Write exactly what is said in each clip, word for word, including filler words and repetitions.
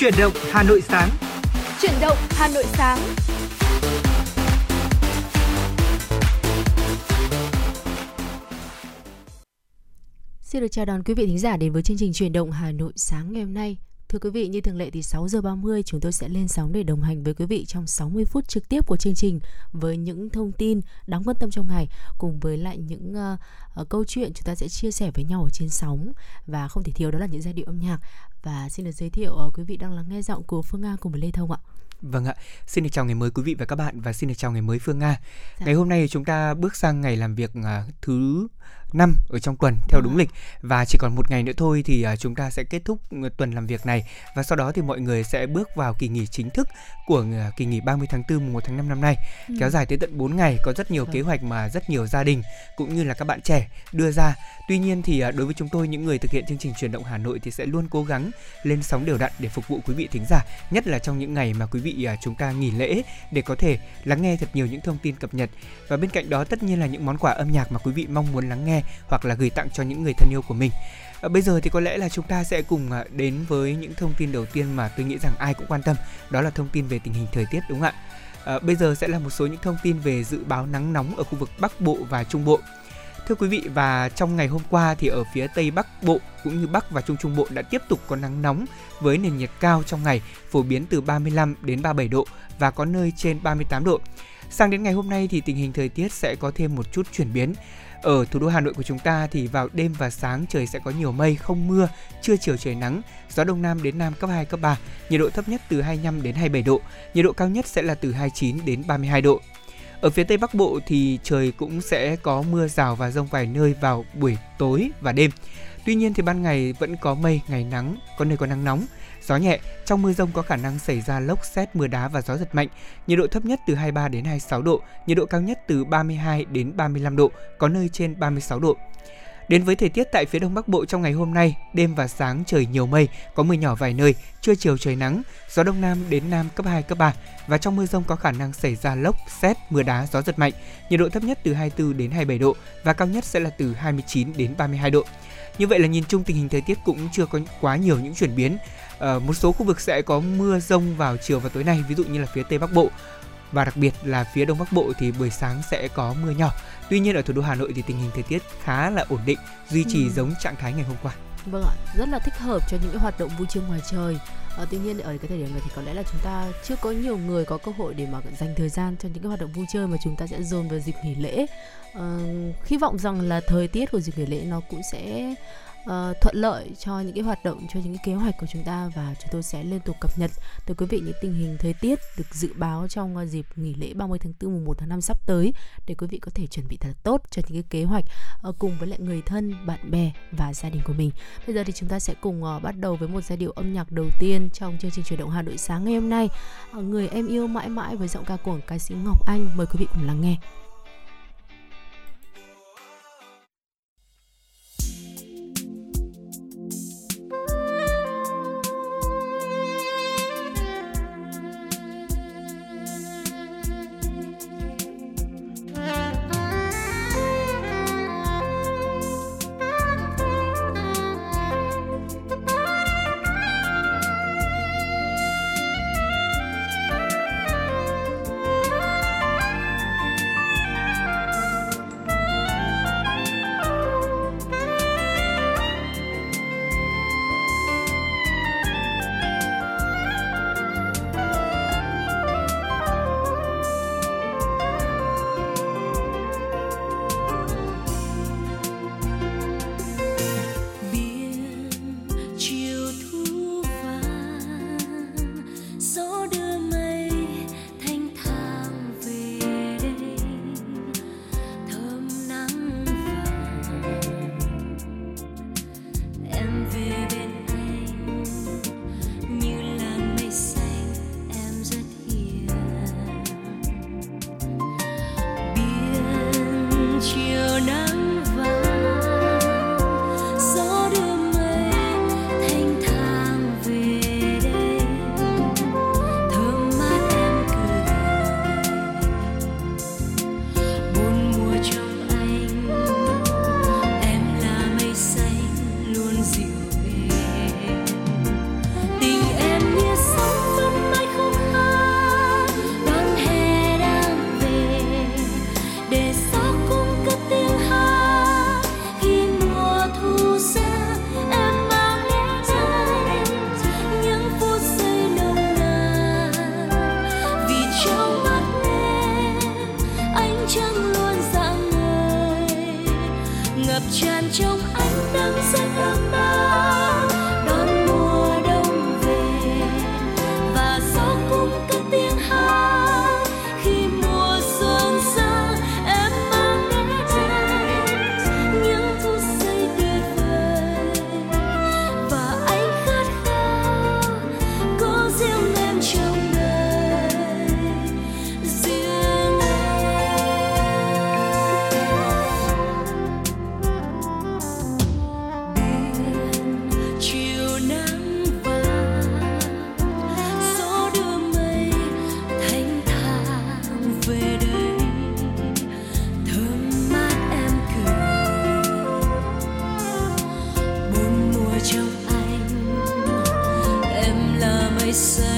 Chuyển động Hà Nội sáng. Chuyển động Hà Nội sáng. Xin được chào đón quý vị thính giả đến với chương trình Chuyển động Hà Nội sáng ngày hôm nay. Thưa quý vị, như thường lệ thì sáu giờ ba mươi chúng tôi sẽ lên sóng để đồng hành với quý vị trong sáu mươi phút trực tiếp của chương trình với những thông tin đáng quan tâm trong ngày, cùng với lại những uh, uh, câu chuyện chúng ta sẽ chia sẻ với nhau ở trên sóng, và không thể thiếu đó là những giai điệu âm nhạc. Và xin được giới thiệu uh, quý vị đang lắng nghe giọng của Phương Nga cùng với Lê Thông ạ. Vâng ạ, xin được chào ngày mới quý vị và các bạn, và xin được chào ngày mới Phương Nga. Dạ. Ngày hôm nay chúng ta bước sang ngày làm việc thứ năm ở trong tuần theo đúng lịch, và chỉ còn một ngày nữa thôi thì chúng ta sẽ kết thúc tuần làm việc này, và sau đó thì mọi người sẽ bước vào kỳ nghỉ chính thức của kỳ nghỉ ba mươi tháng tư, mùng một tháng năm năm nay, ừ. kéo dài tới tận bốn ngày. Có rất nhiều kế hoạch mà rất nhiều gia đình cũng như là các bạn trẻ đưa ra. Tuy nhiên thì đối với chúng tôi, những người thực hiện chương trình Chuyển động Hà Nội, thì sẽ luôn cố gắng lên sóng đều đặn để phục vụ quý vị thính giả, nhất là trong những ngày mà quý vị chúng ta nghỉ lễ, để có thể lắng nghe thật nhiều những thông tin cập nhật. Và bên cạnh đó tất nhiên là những món quà âm nhạc mà quý vị mong muốn lắng nghe hoặc là gửi tặng cho những người thân yêu của mình. À, bây giờ thì có lẽ là chúng ta sẽ cùng đến với những thông tin đầu tiên mà tôi nghĩ rằng ai cũng quan tâm, đó là thông tin về tình hình thời tiết, đúng không ạ? À, bây giờ sẽ là một số những thông tin về dự báo nắng nóng ở khu vực Bắc Bộ và Trung Bộ. Thưa quý vị, và trong ngày hôm qua thì ở phía Tây Bắc Bộ cũng như Bắc và Trung Trung Bộ đã tiếp tục có nắng nóng với nền nhiệt cao trong ngày, phổ biến từ ba mươi lăm đến ba mươi bảy độ và có nơi trên ba mươi tám độ. Sang đến ngày hôm nay thì tình hình thời tiết sẽ có thêm một chút chuyển biến. Ở thủ đô Hà Nội của chúng ta thì vào đêm và sáng trời sẽ có nhiều mây, không mưa, trưa chiều trời nắng, gió đông nam đến nam cấp hai, cấp ba, nhiệt độ thấp nhất từ hai mươi lăm đến hai mươi bảy độ, nhiệt độ cao nhất sẽ là từ hai mươi chín đến ba mươi hai độ. Ở phía Tây Bắc Bộ thì trời cũng sẽ có mưa rào và dông vài nơi vào buổi tối và đêm. Tuy nhiên thì ban ngày vẫn có mây, ngày nắng, có nơi có nắng nóng, gió nhẹ. Trong mưa dông có khả năng xảy ra lốc sét, mưa đá và gió giật mạnh. Nhiệt độ thấp nhất từ hai mươi ba đến hai mươi sáu độ, nhiệt độ cao nhất từ ba mươi hai đến ba mươi lăm độ, có nơi trên ba mươi sáu độ. Đến với thời tiết tại phía Đông Bắc Bộ trong ngày hôm nay, đêm và sáng trời nhiều mây, có mưa nhỏ vài nơi, trưa chiều trời nắng, gió Đông Nam đến Nam cấp hai, cấp ba, và trong mưa dông có khả năng xảy ra lốc, sét, mưa đá, gió giật mạnh, nhiệt độ thấp nhất từ hai mươi bốn đến hai mươi bảy độ và cao nhất sẽ là từ hai mươi chín đến ba mươi hai độ. Như vậy là nhìn chung tình hình thời tiết cũng chưa có quá nhiều những chuyển biến. Ở một số khu vực sẽ có mưa dông vào chiều và tối nay, ví dụ như là phía Tây Bắc Bộ. Và đặc biệt là phía Đông Bắc Bộ thì buổi sáng sẽ có mưa nhỏ. Tuy nhiên ở thủ đô Hà Nội thì tình hình thời tiết khá là ổn định, duy trì ừ. giống trạng thái ngày hôm qua. Vâng ạ, rất là thích hợp cho những cái hoạt động vui chơi ngoài trời. À, tuy nhiên ở cái thời điểm này thì có lẽ là chúng ta chưa có nhiều người có cơ hội để mà dành thời gian cho những cái hoạt động vui chơi mà chúng ta sẽ dồn vào dịp nghỉ lễ. À, hy vọng rằng là thời tiết của dịp nghỉ lễ nó cũng sẽ Uh, thuận lợi cho những cái hoạt động, cho những cái kế hoạch của chúng ta, và chúng tôi sẽ liên tục cập nhật tới quý vị những tình hình thời tiết được dự báo trong uh, dịp nghỉ lễ ba mươi tháng tư, mùng một tháng năm sắp tới, để quý vị có thể chuẩn bị thật tốt cho những cái kế hoạch uh, cùng với lại người thân, bạn bè và gia đình của mình. Bây giờ thì chúng ta sẽ cùng uh, bắt đầu với một giai điệu âm nhạc đầu tiên trong chương trình Chuyển động Hà Nội sáng ngày hôm nay, uh, Người Em Yêu Mãi Mãi với giọng ca của ca sĩ Ngọc Anh. Mời quý vị cùng lắng nghe. ngập tràn trong ánh nắng rất ấm áp, đón mùa đông về và gió cũng cất tiếng hát. Khi mùa xuân sang em mang đến đây những phút giây tuyệt vời, và anh khát khao có riêng em trong đời, riêng em. Biển chiều nắng vàng, gió đưa mây thanh thang về đây, thơm mát em cười. Bốn mùa trong anh, em là mây xanh.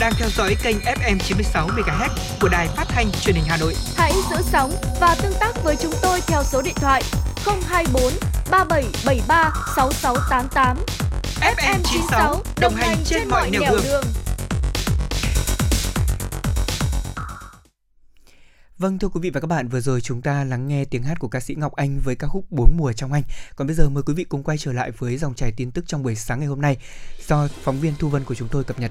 Đang theo dõi kênh ép em chín mươi sáu MHz của Đài Phát thanh Truyền hình Hà Nội. Hãy giữ sóng và tương tác với chúng tôi theo số điện thoại không hai bốn ba bảy bảy ba sáu sáu tám tám. ép em chín mươi sáu đồng hành trên mọi nẻo đường. đường. Vâng, thưa quý vị và các bạn, vừa rồi chúng ta lắng nghe tiếng hát của ca sĩ Ngọc Anh với ca khúc Bốn mùa trong anh. Còn bây giờ mời quý vị cùng quay trở lại với dòng chảy tin tức trong buổi sáng ngày hôm nay do phóng viên Thu Vân của chúng tôi cập nhật.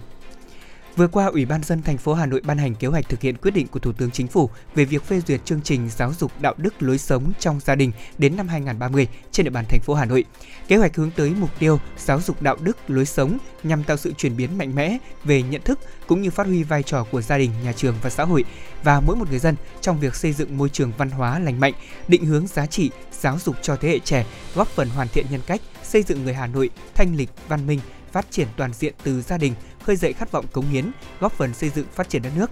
Vừa qua, Ủy ban nhân dân thành phố Hà Nội ban hành kế hoạch thực hiện quyết định của Thủ tướng Chính phủ về việc phê duyệt chương trình giáo dục đạo đức lối sống trong gia đình đến năm hai không ba không trên địa bàn thành phố Hà Nội. Kế hoạch hướng tới mục tiêu giáo dục đạo đức lối sống nhằm tạo sự chuyển biến mạnh mẽ về nhận thức cũng như phát huy vai trò của gia đình, nhà trường và xã hội và mỗi một người dân trong việc xây dựng môi trường văn hóa lành mạnh, định hướng giá trị giáo dục cho thế hệ trẻ, góp phần hoàn thiện nhân cách, xây dựng người Hà Nội thanh lịch, văn minh, phát triển toàn diện từ gia đình, khơi dậy khát vọng cống hiến, góp phần xây dựng phát triển đất nước.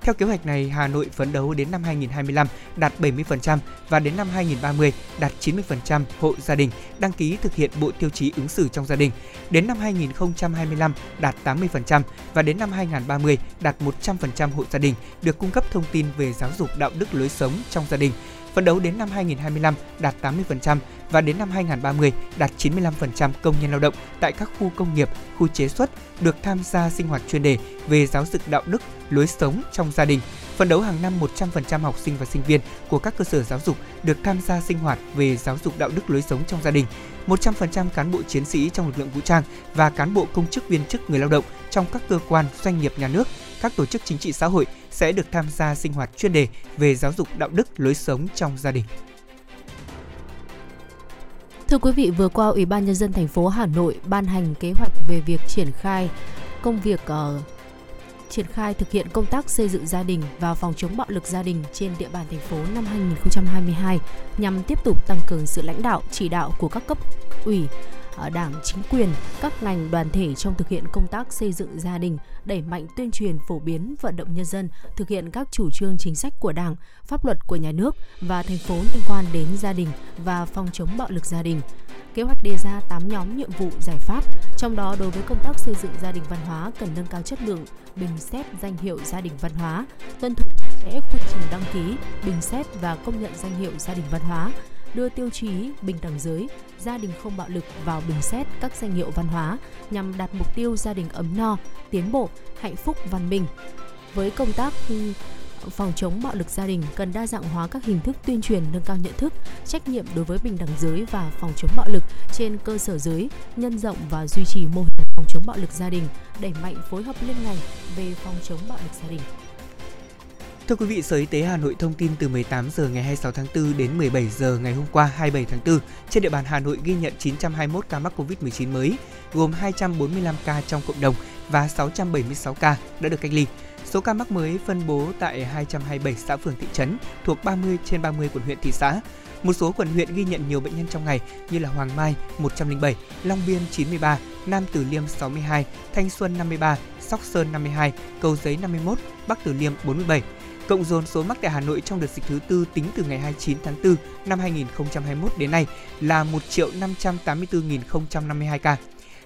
Theo kế hoạch này, Hà Nội phấn đấu đến năm hai không hai lăm đạt bảy mươi phần trăm và đến năm hai không ba không đạt chín mươi phần trăm hộ gia đình đăng ký thực hiện bộ tiêu chí ứng xử trong gia đình, đến năm hai không hai lăm đạt tám mươi phần trăm và đến năm hai không ba không đạt một trăm phần trăm hộ gia đình được cung cấp thông tin về giáo dục đạo đức lối sống trong gia đình. Phấn đấu đến năm hai không hai lăm đạt tám mươi phần trăm và đến năm hai không ba không đạt chín mươi lăm phần trăm công nhân lao động tại các khu công nghiệp, khu chế xuất được tham gia sinh hoạt chuyên đề về giáo dục đạo đức, lối sống trong gia đình. Phấn đấu hàng năm một trăm phần trăm học sinh và sinh viên của các cơ sở giáo dục được tham gia sinh hoạt về giáo dục đạo đức lối sống trong gia đình. một trăm phần trăm cán bộ chiến sĩ trong lực lượng vũ trang và cán bộ công chức viên chức người lao động trong các cơ quan, doanh nghiệp nhà nước, các tổ chức chính trị xã hội sẽ được tham gia sinh hoạt chuyên đề về giáo dục đạo đức lối sống trong gia đình. Thưa quý vị, vừa qua Ủy ban nhân dân thành phố Hà Nội ban hành kế hoạch về việc triển khai công việc uh, triển khai thực hiện công tác xây dựng gia đình và phòng chống bạo lực gia đình trên địa bàn thành phố năm hai không hai hai nhằm tiếp tục tăng cường sự lãnh đạo, chỉ đạo của các cấp ủy, ở Đảng, chính quyền, các ngành đoàn thể trong thực hiện công tác xây dựng gia đình, đẩy mạnh tuyên truyền phổ biến vận động nhân dân thực hiện các chủ trương chính sách của Đảng, pháp luật của nhà nước và thành phố liên quan đến gia đình và phòng chống bạo lực gia đình. Kế hoạch đề ra tám nhóm nhiệm vụ giải pháp, trong đó đối với công tác xây dựng gia đình văn hóa cần nâng cao chất lượng, bình xét danh hiệu gia đình văn hóa, tuân thủ chặt chẽ quy trình đăng ký, bình xét và công nhận danh hiệu gia đình văn hóa, đưa tiêu chí bình đẳng giới, gia đình không bạo lực vào bình xét các danh hiệu văn hóa nhằm đạt mục tiêu gia đình ấm no, tiến bộ, hạnh phúc, văn minh. Với công tác phòng chống bạo lực gia đình cần đa dạng hóa các hình thức tuyên truyền, nâng cao nhận thức, trách nhiệm đối với bình đẳng giới và phòng chống bạo lực trên cơ sở giới, nhân rộng và duy trì mô hình phòng chống bạo lực gia đình, đẩy mạnh phối hợp liên ngành về phòng chống bạo lực gia đình. Thưa quý vị, Sở Y tế Hà Nội thông tin từ mười tám giờ ngày hai mươi sáu tháng tư đến mười bảy giờ ngày hôm qua hai mươi bảy tháng tư, trên địa bàn Hà Nội ghi nhận chín trăm hai mươi mốt ca mắc covid mười chín mới, gồm hai trăm bốn mươi lăm ca trong cộng đồng và sáu trăm bảy mươi sáu ca đã được cách ly. Số ca mắc mới phân bố tại hai trăm hai mươi bảy xã phường thị trấn thuộc ba mươi trên ba mươi quận huyện thị xã. Một số quận huyện ghi nhận nhiều bệnh nhân trong ngày như là Hoàng Mai một trăm lẻ bảy, Long Biên chín mươi ba, Nam Từ Liêm sáu mươi hai, Thanh Xuân năm mươi ba, Sóc Sơn năm mươi hai, Cầu Giấy năm mươi mốt, Bắc Từ Liêm bốn mươi bảy. Cộng dồn số mắc tại Hà Nội trong đợt dịch thứ tư tính từ ngày hai mươi chín tháng tư năm hai không hai mốt đến nay là một triệu năm trăm tám mươi tư nghìn không trăm năm mươi hai ca.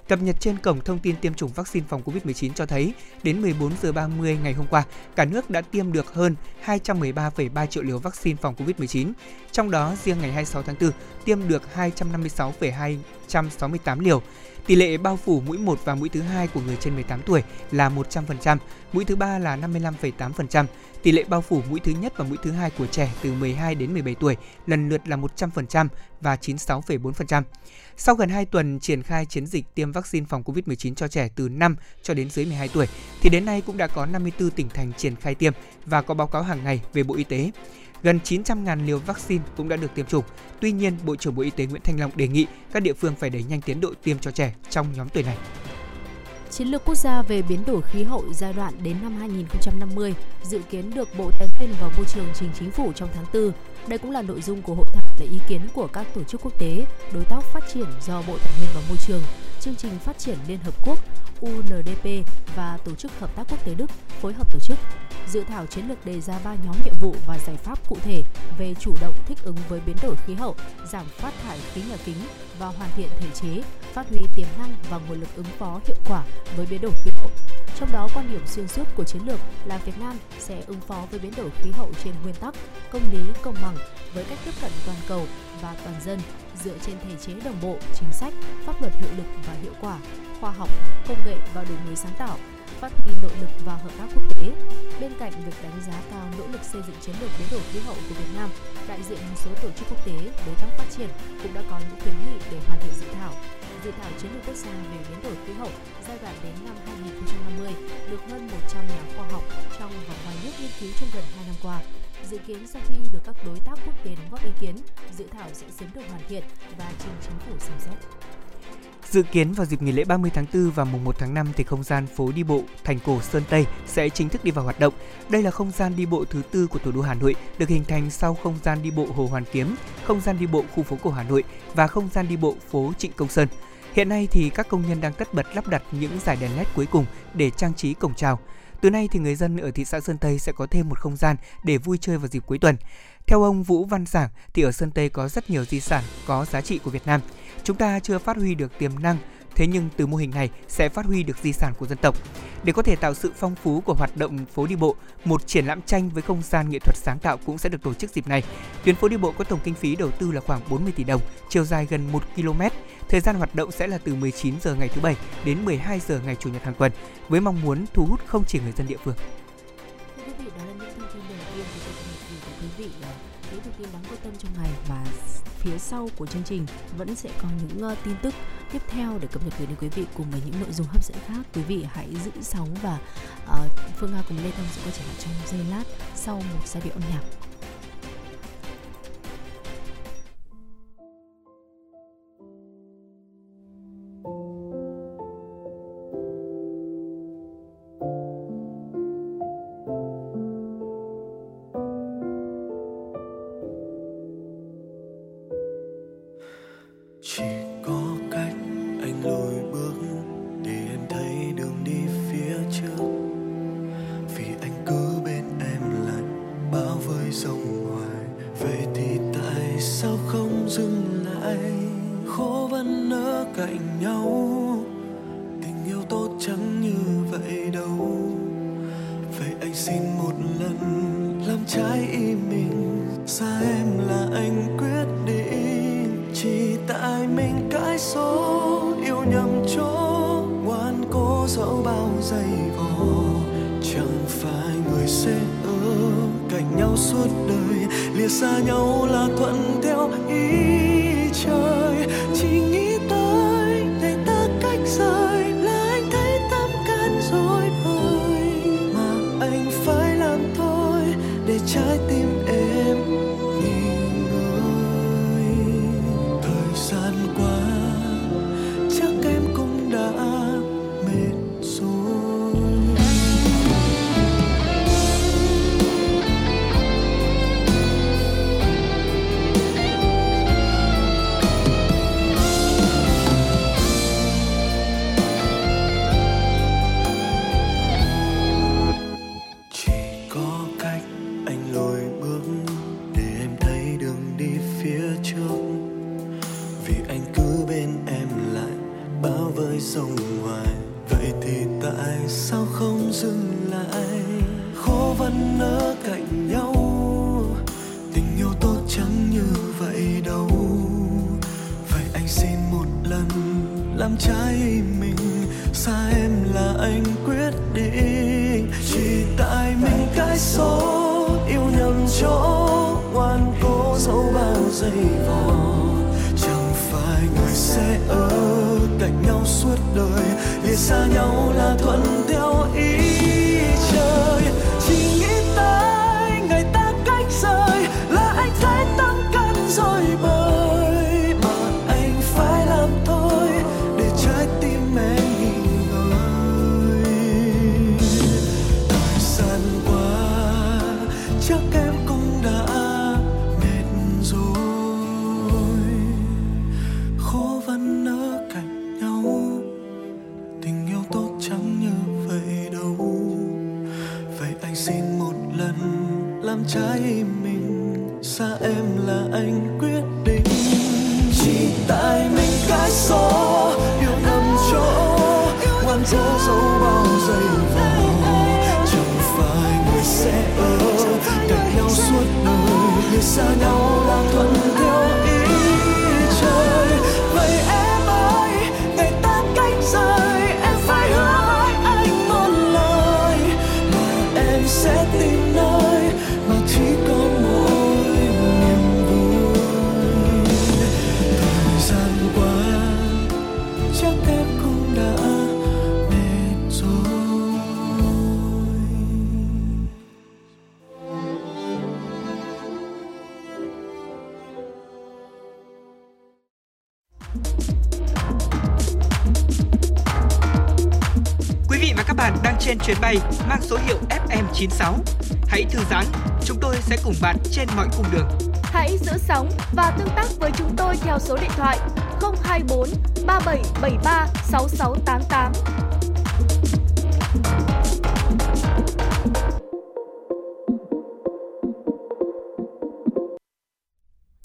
Cập nhật trên cổng thông tin tiêm chủng vaccine phòng covid mười chín cho thấy, đến mười bốn giờ ba mươi ngày hôm qua, cả nước đã tiêm được hơn hai trăm mười ba phẩy ba triệu liều vaccine phòng covid mười chín. Trong đó, riêng ngày hai mươi sáu tháng tư, tiêm được hai trăm năm mươi sáu phẩy hai trăm sáu mươi tám liều. Tỷ lệ bao phủ mũi một và mũi thứ hai của người trên mười tám tuổi là một trăm phần trăm, mũi thứ ba là năm mươi lăm phẩy tám phần trăm. Tỷ lệ bao phủ mũi thứ nhất và mũi thứ hai của trẻ từ mười hai đến mười bảy tuổi lần lượt là một trăm phần trăm và chín mươi sáu phẩy bốn phần trăm. Sau gần hai tuần triển khai chiến dịch tiêm vaccine phòng covid mười chín cho trẻ từ năm cho đến dưới mười hai tuổi, thì đến nay cũng đã có năm mươi tư tỉnh thành triển khai tiêm và có báo cáo hàng ngày về Bộ Y tế. Gần chín trăm nghìn liều vaccine cũng đã được tiêm chủng. Tuy nhiên, Bộ trưởng Bộ Y tế Nguyễn Thanh Long đề nghị các địa phương phải đẩy nhanh tiến độ tiêm cho trẻ trong nhóm tuổi này. Chiến lược quốc gia về biến đổi khí hậu giai đoạn đến năm hai không năm mươi dự kiến được Bộ Tài nguyên và Môi trường trình Chính phủ trong tháng tư. Đây cũng là nội dung của hội thảo lấy ý kiến của các tổ chức quốc tế, đối tác phát triển do Bộ Tài nguyên và Môi trường, Chương trình Phát triển Liên Hợp Quốc, U N D P và Tổ chức Hợp tác Quốc tế Đức phối hợp tổ chức. Dự thảo chiến lược đề ra ba nhóm nhiệm vụ và giải pháp cụ thể về chủ động thích ứng với biến đổi khí hậu, giảm phát thải khí nhà kính và hoàn thiện thể chế, phát huy tiềm năng và nguồn lực ứng phó hiệu quả với biến đổi khí hậu. Trong đó, quan điểm xuyên suốt của chiến lược là Việt Nam sẽ ứng phó với biến đổi khí hậu trên nguyên tắc công lý, công bằng với cách tiếp cận toàn cầu và toàn dân, dựa trên thể chế đồng bộ, chính sách, pháp luật hiệu lực và hiệu quả, khoa học, công nghệ và đổi mới sáng tạo, phát huy nội lực và hợp tác quốc tế. Bên cạnh việc đánh giá cao nỗ lực xây dựng chiến lược biến đổi khí hậu của Việt Nam, đại diện một số tổ chức quốc tế, đối tác phát triển cũng đã có những kiến nghị để hoàn thiện dự thảo. Dự thảo chiến lược quốc gia về biến đổi khí hậu giai đoạn đến năm hai không năm mươi được hơn một trăm nhà khoa học trong và ngoài nước nghiên cứu trong gần hai năm qua. Dự kiến sau khi được các đối tác quốc tế góp ý kiến, dự thảo sẽ sớm được hoàn thiện và trình Chính phủ xem xét. Dự kiến vào dịp nghỉ lễ ba mươi tháng tư và mùng một tháng năm thì không gian phố đi bộ Thành Cổ Sơn Tây sẽ chính thức đi vào hoạt động. Đây là không gian đi bộ thứ tư của thủ đô Hà Nội, được hình thành sau không gian đi bộ Hồ Hoàn Kiếm, không gian đi bộ khu phố cổ Hà Nội và không gian đi bộ phố Trịnh Công Sơn. Hiện nay thì các công nhân đang tất bật lắp đặt những dải đèn led cuối cùng để trang trí cổng chào. Từ nay thì người dân ở thị xã Sơn Tây sẽ có thêm một không gian để vui chơi vào dịp cuối tuần. Theo ông Vũ Văn Giảng thì ở Sơn Tây có rất nhiều di sản có giá trị của Việt Nam. Chúng ta chưa phát huy được tiềm năng, thế nhưng từ mô hình này sẽ phát huy được di sản của dân tộc. Để có thể tạo sự phong phú của hoạt động phố đi bộ, một triển lãm tranh với không gian nghệ thuật sáng tạo cũng sẽ được tổ chức dịp này. Tuyến phố đi bộ có tổng kinh phí đầu tư là khoảng bốn mươi tỷ đồng, chiều dài gần một ki lô mét. Thời gian hoạt động sẽ là từ mười chín giờ ngày thứ Bảy đến mười hai giờ ngày Chủ nhật hàng tuần, với mong muốn thu hút không chỉ người dân địa phương. Thưa quý vị, đó là những thông tin đầu tiên của chương trình. Quý vị là những thông tin đáng quan tâm trong ngày, và phía sau của chương trình vẫn sẽ có những tin tức tiếp theo để cập nhật gửi đến quý vị cùng với những nội dung hấp dẫn khác. Quý vị hãy giữ sóng và uh, Phương Nga cùng Lê Thông sẽ quay trở lại trong giây lát sau một giai điệu âm nhạc. dẫu bao giây vò, chẳng phải người sẽ ở cạnh nhau suốt đời, lìa xa nhau là thuận theo ý trời. Chỉ nghĩ tới để ta cách rời là anh thấy tâm can rồi vơi, mà anh phải làm thôi để trái tim em nghỉ ngơi. Thời gian qua chắc em cũng đã mệt rồi. Chỉ có cách anh lùi bước để em thấy đường đi phía trước, vì anh cứ bên em lại bao vây sông hoài. Vậy thì tại sao không dừng lại? Khó vẫn ở cạnh nhau, tình yêu tốt chẳng như vậy đâu. Vậy anh xin một lần làm trái mình, xa em là anh quyết định. Chỉ tại mình cái số yêu nhầm chỗ, ngoan cố dẫu bao giây vò, người sẽ ở cạnh nhau suốt đời, lìa xa nhau là thuận theo ý trời. Chỉ nghĩ tới ngày ta cách rời là anh thấy tâm can rồi bời, mà anh phải làm thôi để trái tim em nghỉ ngơi. Thời gian qua chắc em cũng đã mệt rồi. Xin một lần làm trái mình, xa em là anh quyết định. Chỉ tại mình cái số yêu nằm chỗ, ngoan cố dấu bao giây vò, chẳng phải người sẽ ở cạnh nhau suốt đời, lìa xa nhau là thuận theo ý trời. Vậy em ơi, ngày ta cách rời em phải hỏi anh một lời, mà em sẽ tìm nơi mà chỉ có mỗi niềm vui. Thời gian qua chắc em cũng đã mệt rồi. Quý vị và các bạn đang trên chuyến bay mang số hiệu ép em chín sáu. Hãy thư giãn, chúng tôi sẽ cùng bạn trên mọi cung đường. Hãy giữ sóng và tương tác với chúng tôi theo số điện thoại không hai bốn ba bảy bảy ba sáu sáu tám tám.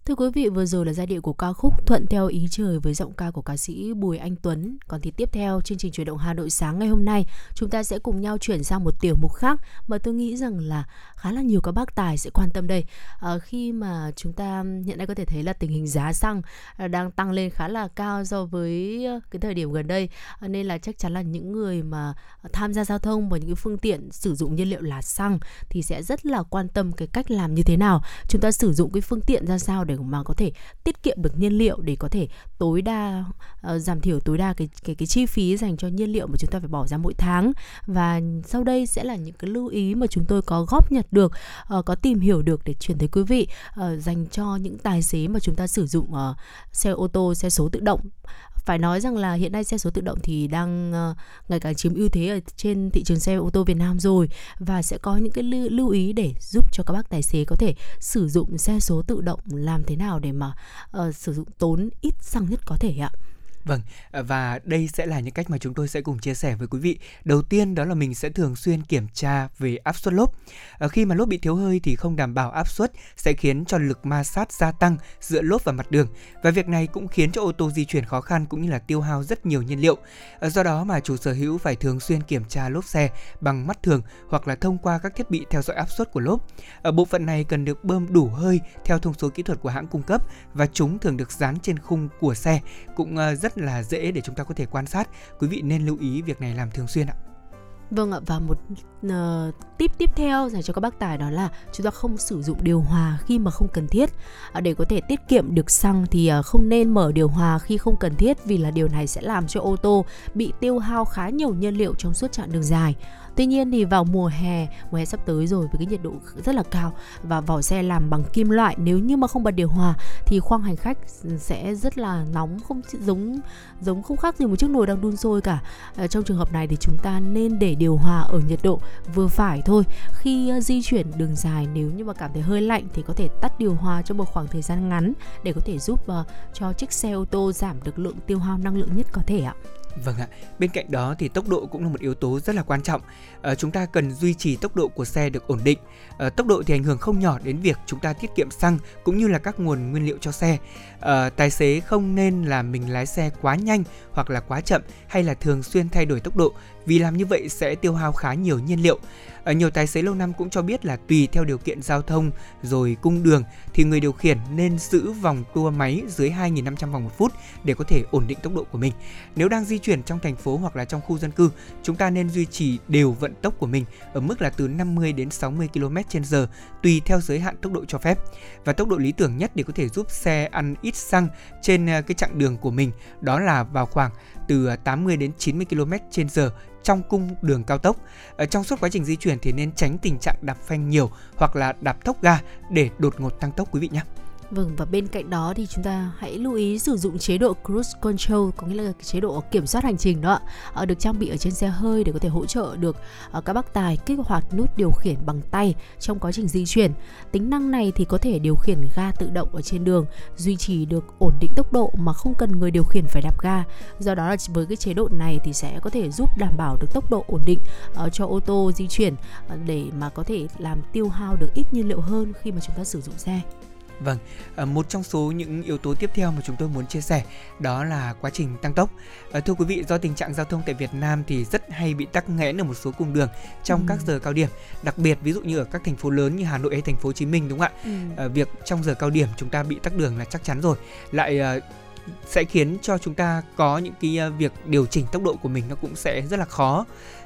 Thưa quý vị, vừa rồi là giai điệu của ca khúc Thuận theo ý trời với giọng ca của ca sĩ Bùi Anh Tuấn. Còn thì tiếp theo, chương trình Chuyển động Hà Nội sáng ngày hôm nay, chúng ta sẽ cùng nhau chuyển sang một tiểu mục khác mà tôi nghĩ rằng là khá là nhiều các bác tài sẽ quan tâm đây. À, khi mà chúng ta hiện nay có thể thấy là tình hình giá xăng đang tăng lên khá là cao so với cái thời điểm gần đây, nên là chắc chắn là những người mà tham gia giao thông và những cái phương tiện sử dụng nhiên liệu là xăng thì sẽ rất là quan tâm cái cách làm như thế nào. Chúng ta sử dụng cái phương tiện ra sao để mà có thể tiết kiệm được nhiên liệu, để có thể tối đa uh, giảm thiểu tối đa cái cái cái chi phí dành cho nhiên liệu mà chúng ta phải bỏ ra mỗi tháng. Và sau đây sẽ là những cái lưu ý mà chúng tôi có góp nhặt được, uh, có tìm hiểu được để chuyển tới quý vị, uh, dành cho những tài xế mà chúng ta sử dụng uh, xe ô tô, xe số tự động. Phải nói rằng là hiện nay xe số tự động thì đang uh, ngày càng chiếm ưu thế ở trên thị trường xe ô tô Việt Nam rồi, và sẽ có những cái lưu, lưu ý để giúp cho các bác tài xế có thể sử dụng xe số tự động làm thế nào để mà uh, sử dụng tốn ít xăng nhất có thể ạ. Vâng, và đây sẽ là những cách mà chúng tôi sẽ cùng chia sẻ với quý vị. Đầu tiên đó là mình sẽ thường xuyên kiểm tra về áp suất lốp. Khi mà lốp bị thiếu hơi thì không đảm bảo áp suất sẽ khiến cho lực ma sát gia tăng giữa lốp và mặt đường. Và việc này cũng khiến cho ô tô di chuyển khó khăn cũng như là tiêu hao rất nhiều nhiên liệu. Do đó mà chủ sở hữu phải thường xuyên kiểm tra lốp xe bằng mắt thường hoặc là thông qua các thiết bị theo dõi áp suất của lốp. Bộ phận này cần được bơm đủ hơi theo thông số kỹ thuật của hãng cung cấp, và chúng thường được dán trên khung của xe, cũng rất rất là dễ để chúng ta có thể quan sát. Quý vị nên lưu ý việc này làm thường xuyên ạ. Vâng ạ, và một uh, tip tiếp theo dành cho các bác tài đó là chúng ta không sử dụng điều hòa khi mà không cần thiết. Uh, để có thể tiết kiệm được xăng thì uh, không nên mở điều hòa khi không cần thiết, vì là điều này sẽ làm cho ô tô bị tiêu hao khá nhiều nhiên liệu trong suốt chặng đường dài. Tuy nhiên thì vào mùa hè, mùa hè sắp tới rồi với cái nhiệt độ rất là cao và vỏ xe làm bằng kim loại, nếu như mà không bật điều hòa thì khoang hành khách sẽ rất là nóng, không giống giống không khác gì một chiếc nồi đang đun sôi cả. À, trong trường hợp này thì chúng ta nên để điều hòa ở nhiệt độ vừa phải thôi. Khi uh, di chuyển đường dài, nếu như mà cảm thấy hơi lạnh thì có thể tắt điều hòa trong một khoảng thời gian ngắn để có thể giúp uh, cho chiếc xe ô tô giảm được lượng tiêu hao năng lượng nhất có thể ạ. Vâng ạ, bên cạnh đó thì tốc độ cũng là một yếu tố rất là quan trọng. À, chúng ta cần duy trì tốc độ của xe được ổn định. À, tốc độ thì ảnh hưởng không nhỏ đến việc chúng ta tiết kiệm xăng cũng như là các nguồn nguyên liệu cho xe. À, tài xế không nên là mình lái xe quá nhanh hoặc là quá chậm hay là thường xuyên thay đổi tốc độ, vì làm như vậy sẽ tiêu hao khá nhiều nhiên liệu. À, nhiều tài xế lâu năm cũng cho biết là tùy theo điều kiện giao thông rồi cung đường thì người điều khiển nên giữ vòng tua máy dưới hai nghìn năm trăm vòng một phút để có thể ổn định tốc độ của mình. Nếu đang di chuyển trong thành phố hoặc là trong khu dân cư, chúng ta nên duy trì đều vận tốc của mình ở mức là từ năm mươi đến sáu mươi ki lô mét trên giờ tùy theo giới hạn tốc độ cho phép. Và tốc độ lý tưởng nhất để có thể giúp xe ăn ít xăng trên cái chặng đường của mình đó là vào khoảng từ tám mươi đến chín mươi ki lô mét trên giờ trong cung đường cao tốc. Ở trong suốt quá trình di chuyển thì nên tránh tình trạng đạp phanh nhiều hoặc là đạp thốc ga để đột ngột tăng tốc quý vị nhé. Vâng, và bên cạnh đó thì chúng ta hãy lưu ý sử dụng chế độ cruise control, có nghĩa là cái chế độ kiểm soát hành trình đó ạ, được trang bị ở trên xe hơi để có thể hỗ trợ được các bác tài kích hoạt nút điều khiển bằng tay trong quá trình di chuyển. Tính năng này thì có thể điều khiển ga tự động ở trên đường, duy trì được ổn định tốc độ mà không cần người điều khiển phải đạp ga. Do đó là với cái chế độ này thì sẽ có thể giúp đảm bảo được tốc độ ổn định cho ô tô di chuyển để mà có thể làm tiêu hao được ít nhiên liệu hơn khi mà chúng ta sử dụng xe. Vâng, một trong số những yếu tố tiếp theo mà chúng tôi muốn chia sẻ đó là quá trình tăng tốc. Thưa quý vị, do tình trạng giao thông tại Việt Nam thì rất hay bị tắc nghẽn ở một số cung đường trong ừ. các giờ cao điểm, đặc biệt ví dụ như ở các thành phố lớn như Hà Nội hay thành phố Hồ Chí Minh, đúng không ạ? Ừ. Việc trong giờ cao điểm chúng ta bị tắc đường là chắc chắn rồi, lại sẽ khiến cho chúng ta có những cái việc điều chỉnh tốc độ của mình nó cũng sẽ rất là khó.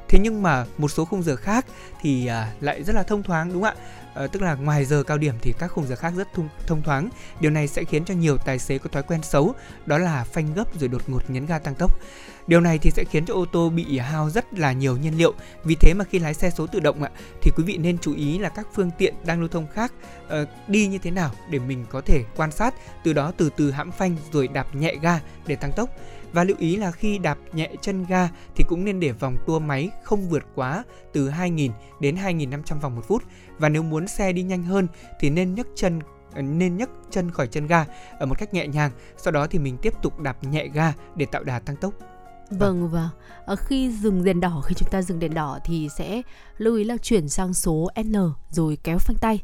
Thế nhưng mà một số khung giờ khác thì lại rất là thông thoáng, đúng không ạ? À, tức là ngoài giờ cao điểm thì các khung giờ khác rất thông thoáng. Điều này sẽ khiến cho nhiều tài xế có thói quen xấu, đó là phanh gấp rồi đột ngột nhấn ga tăng tốc. Điều này thì sẽ khiến cho ô tô bị hao rất là nhiều nhiên liệu. Vì thế mà khi lái xe số tự động ạ, thì quý vị nên chú ý là các phương tiện đang lưu thông khác uh, đi như thế nào để mình có thể quan sát, từ đó từ từ hãm phanh rồi đạp nhẹ ga để tăng tốc. Và lưu ý là khi đạp nhẹ chân ga thì cũng nên để vòng tua máy không vượt quá từ hai nghìn đến hai nghìn năm trăm vòng một phút. Và nếu muốn xe đi nhanh hơn thì nên nhấc chân nên nhấc chân khỏi chân ga ở một cách nhẹ nhàng, sau đó thì mình tiếp tục đạp nhẹ ga để tạo đà tăng tốc. Vâng, và khi dừng đèn đỏ, khi chúng ta dừng đèn đỏ thì sẽ lưu ý là chuyển sang số N rồi kéo phanh tay.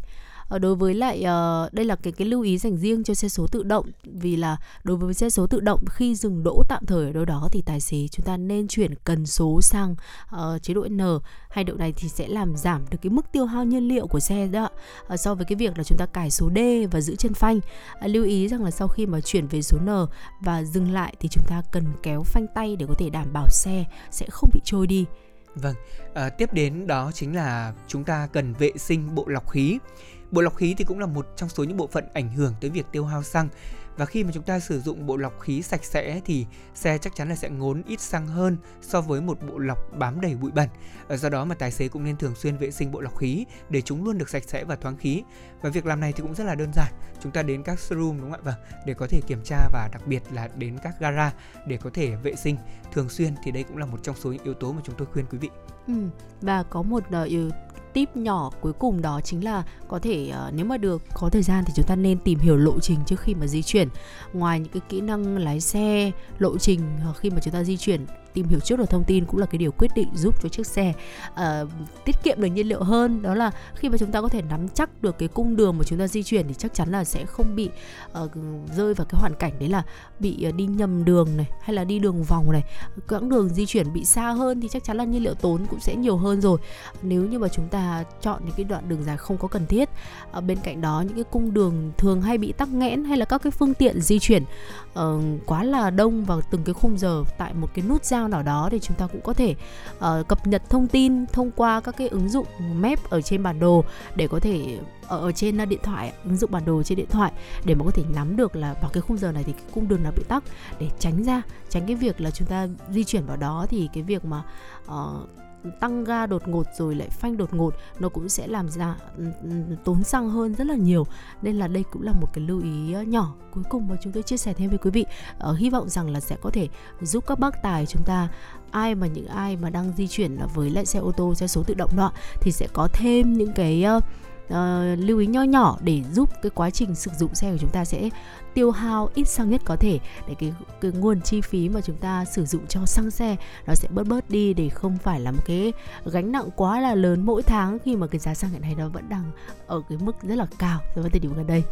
Đối với lại đây là cái cái lưu ý dành riêng cho xe số tự động, vì là đối với xe số tự động khi dừng đỗ tạm thời ở đâu đó thì tài xế chúng ta nên chuyển cần số sang uh, chế độ N. Hành động này thì sẽ làm giảm được cái mức tiêu hao nhiên liệu của xe đó uh, so với cái việc là chúng ta cài số D và giữ chân phanh. Uh, lưu ý rằng là sau khi mà chuyển về số N và dừng lại thì chúng ta cần kéo phanh tay để có thể đảm bảo xe sẽ không bị trôi đi. Vâng, à, tiếp đến đó chính là chúng ta cần vệ sinh bộ lọc khí. Bộ lọc khí thì cũng là một trong số những bộ phận ảnh hưởng tới việc tiêu hao xăng. Và khi mà chúng ta sử dụng bộ lọc khí sạch sẽ thì xe chắc chắn là sẽ ngốn ít xăng hơn so với một bộ lọc bám đầy bụi bẩn. Do đó mà tài xế cũng nên thường xuyên vệ sinh bộ lọc khí để chúng luôn được sạch sẽ và thoáng khí. Và việc làm này thì cũng rất là đơn giản. Chúng ta đến các showroom, đúng không ạ? Vâng, để có thể kiểm tra, và đặc biệt là đến các gara để có thể vệ sinh thường xuyên, thì đây cũng là một trong số những yếu tố mà chúng tôi khuyên quý vị. Ừ, và có một yếu uh, tip nhỏ cuối cùng đó chính là có thể uh, nếu mà được có thời gian thì chúng ta nên tìm hiểu lộ trình trước khi mà di chuyển. Ngoài những cái kỹ năng lái xe, lộ trình uh, khi mà chúng ta di chuyển tìm hiểu trước được thông tin cũng là cái điều quyết định giúp cho chiếc xe uh, tiết kiệm được nhiên liệu hơn. Đó là khi mà chúng ta có thể nắm chắc được cái cung đường mà chúng ta di chuyển thì chắc chắn là sẽ không bị uh, rơi vào cái hoàn cảnh đấy là bị uh, đi nhầm đường này, hay là đi đường vòng này, quãng đường di chuyển bị xa hơn thì chắc chắn là nhiên liệu tốn cũng sẽ nhiều hơn rồi, nếu như mà chúng ta chọn những cái đoạn đường dài không có cần thiết. Uh, bên cạnh đó, những cái cung đường thường hay bị tắc nghẽn hay là các cái phương tiện di chuyển uh, quá là đông vào từng cái khung giờ tại một cái nút giao nào đó, thì chúng ta cũng có thể uh, cập nhật thông tin thông qua các cái ứng dụng map ở trên bản đồ, để có thể ở, ở trên điện thoại, ứng dụng bản đồ trên điện thoại, để mà có thể nắm được là vào cái khung giờ này thì cái cung đường nào bị tắc, để tránh ra tránh cái việc là chúng ta di chuyển vào đó thì cái việc mà uh, tăng ga đột ngột rồi lại phanh đột ngột nó cũng sẽ làm ra tốn xăng hơn rất là nhiều. Nên là đây cũng là một cái lưu ý nhỏ cuối cùng mà chúng tôi chia sẻ thêm với quý vị. Ờ, hy vọng rằng là sẽ có thể giúp các bác tài chúng ta, ai mà những ai mà đang di chuyển với lại xe ô tô, xe số tự động đó, thì sẽ có thêm những cái uh, Uh, lưu ý nho nhỏ để giúp cái quá trình sử dụng xe của chúng ta sẽ tiêu hao ít xăng nhất có thể, để cái, cái nguồn chi phí mà chúng ta sử dụng cho xăng xe nó sẽ bớt bớt đi, để không phải là một cái gánh nặng quá là lớn mỗi tháng khi mà cái giá xăng hiện nay nó vẫn đang ở cái mức rất là cao. Và tới điểm gần đây.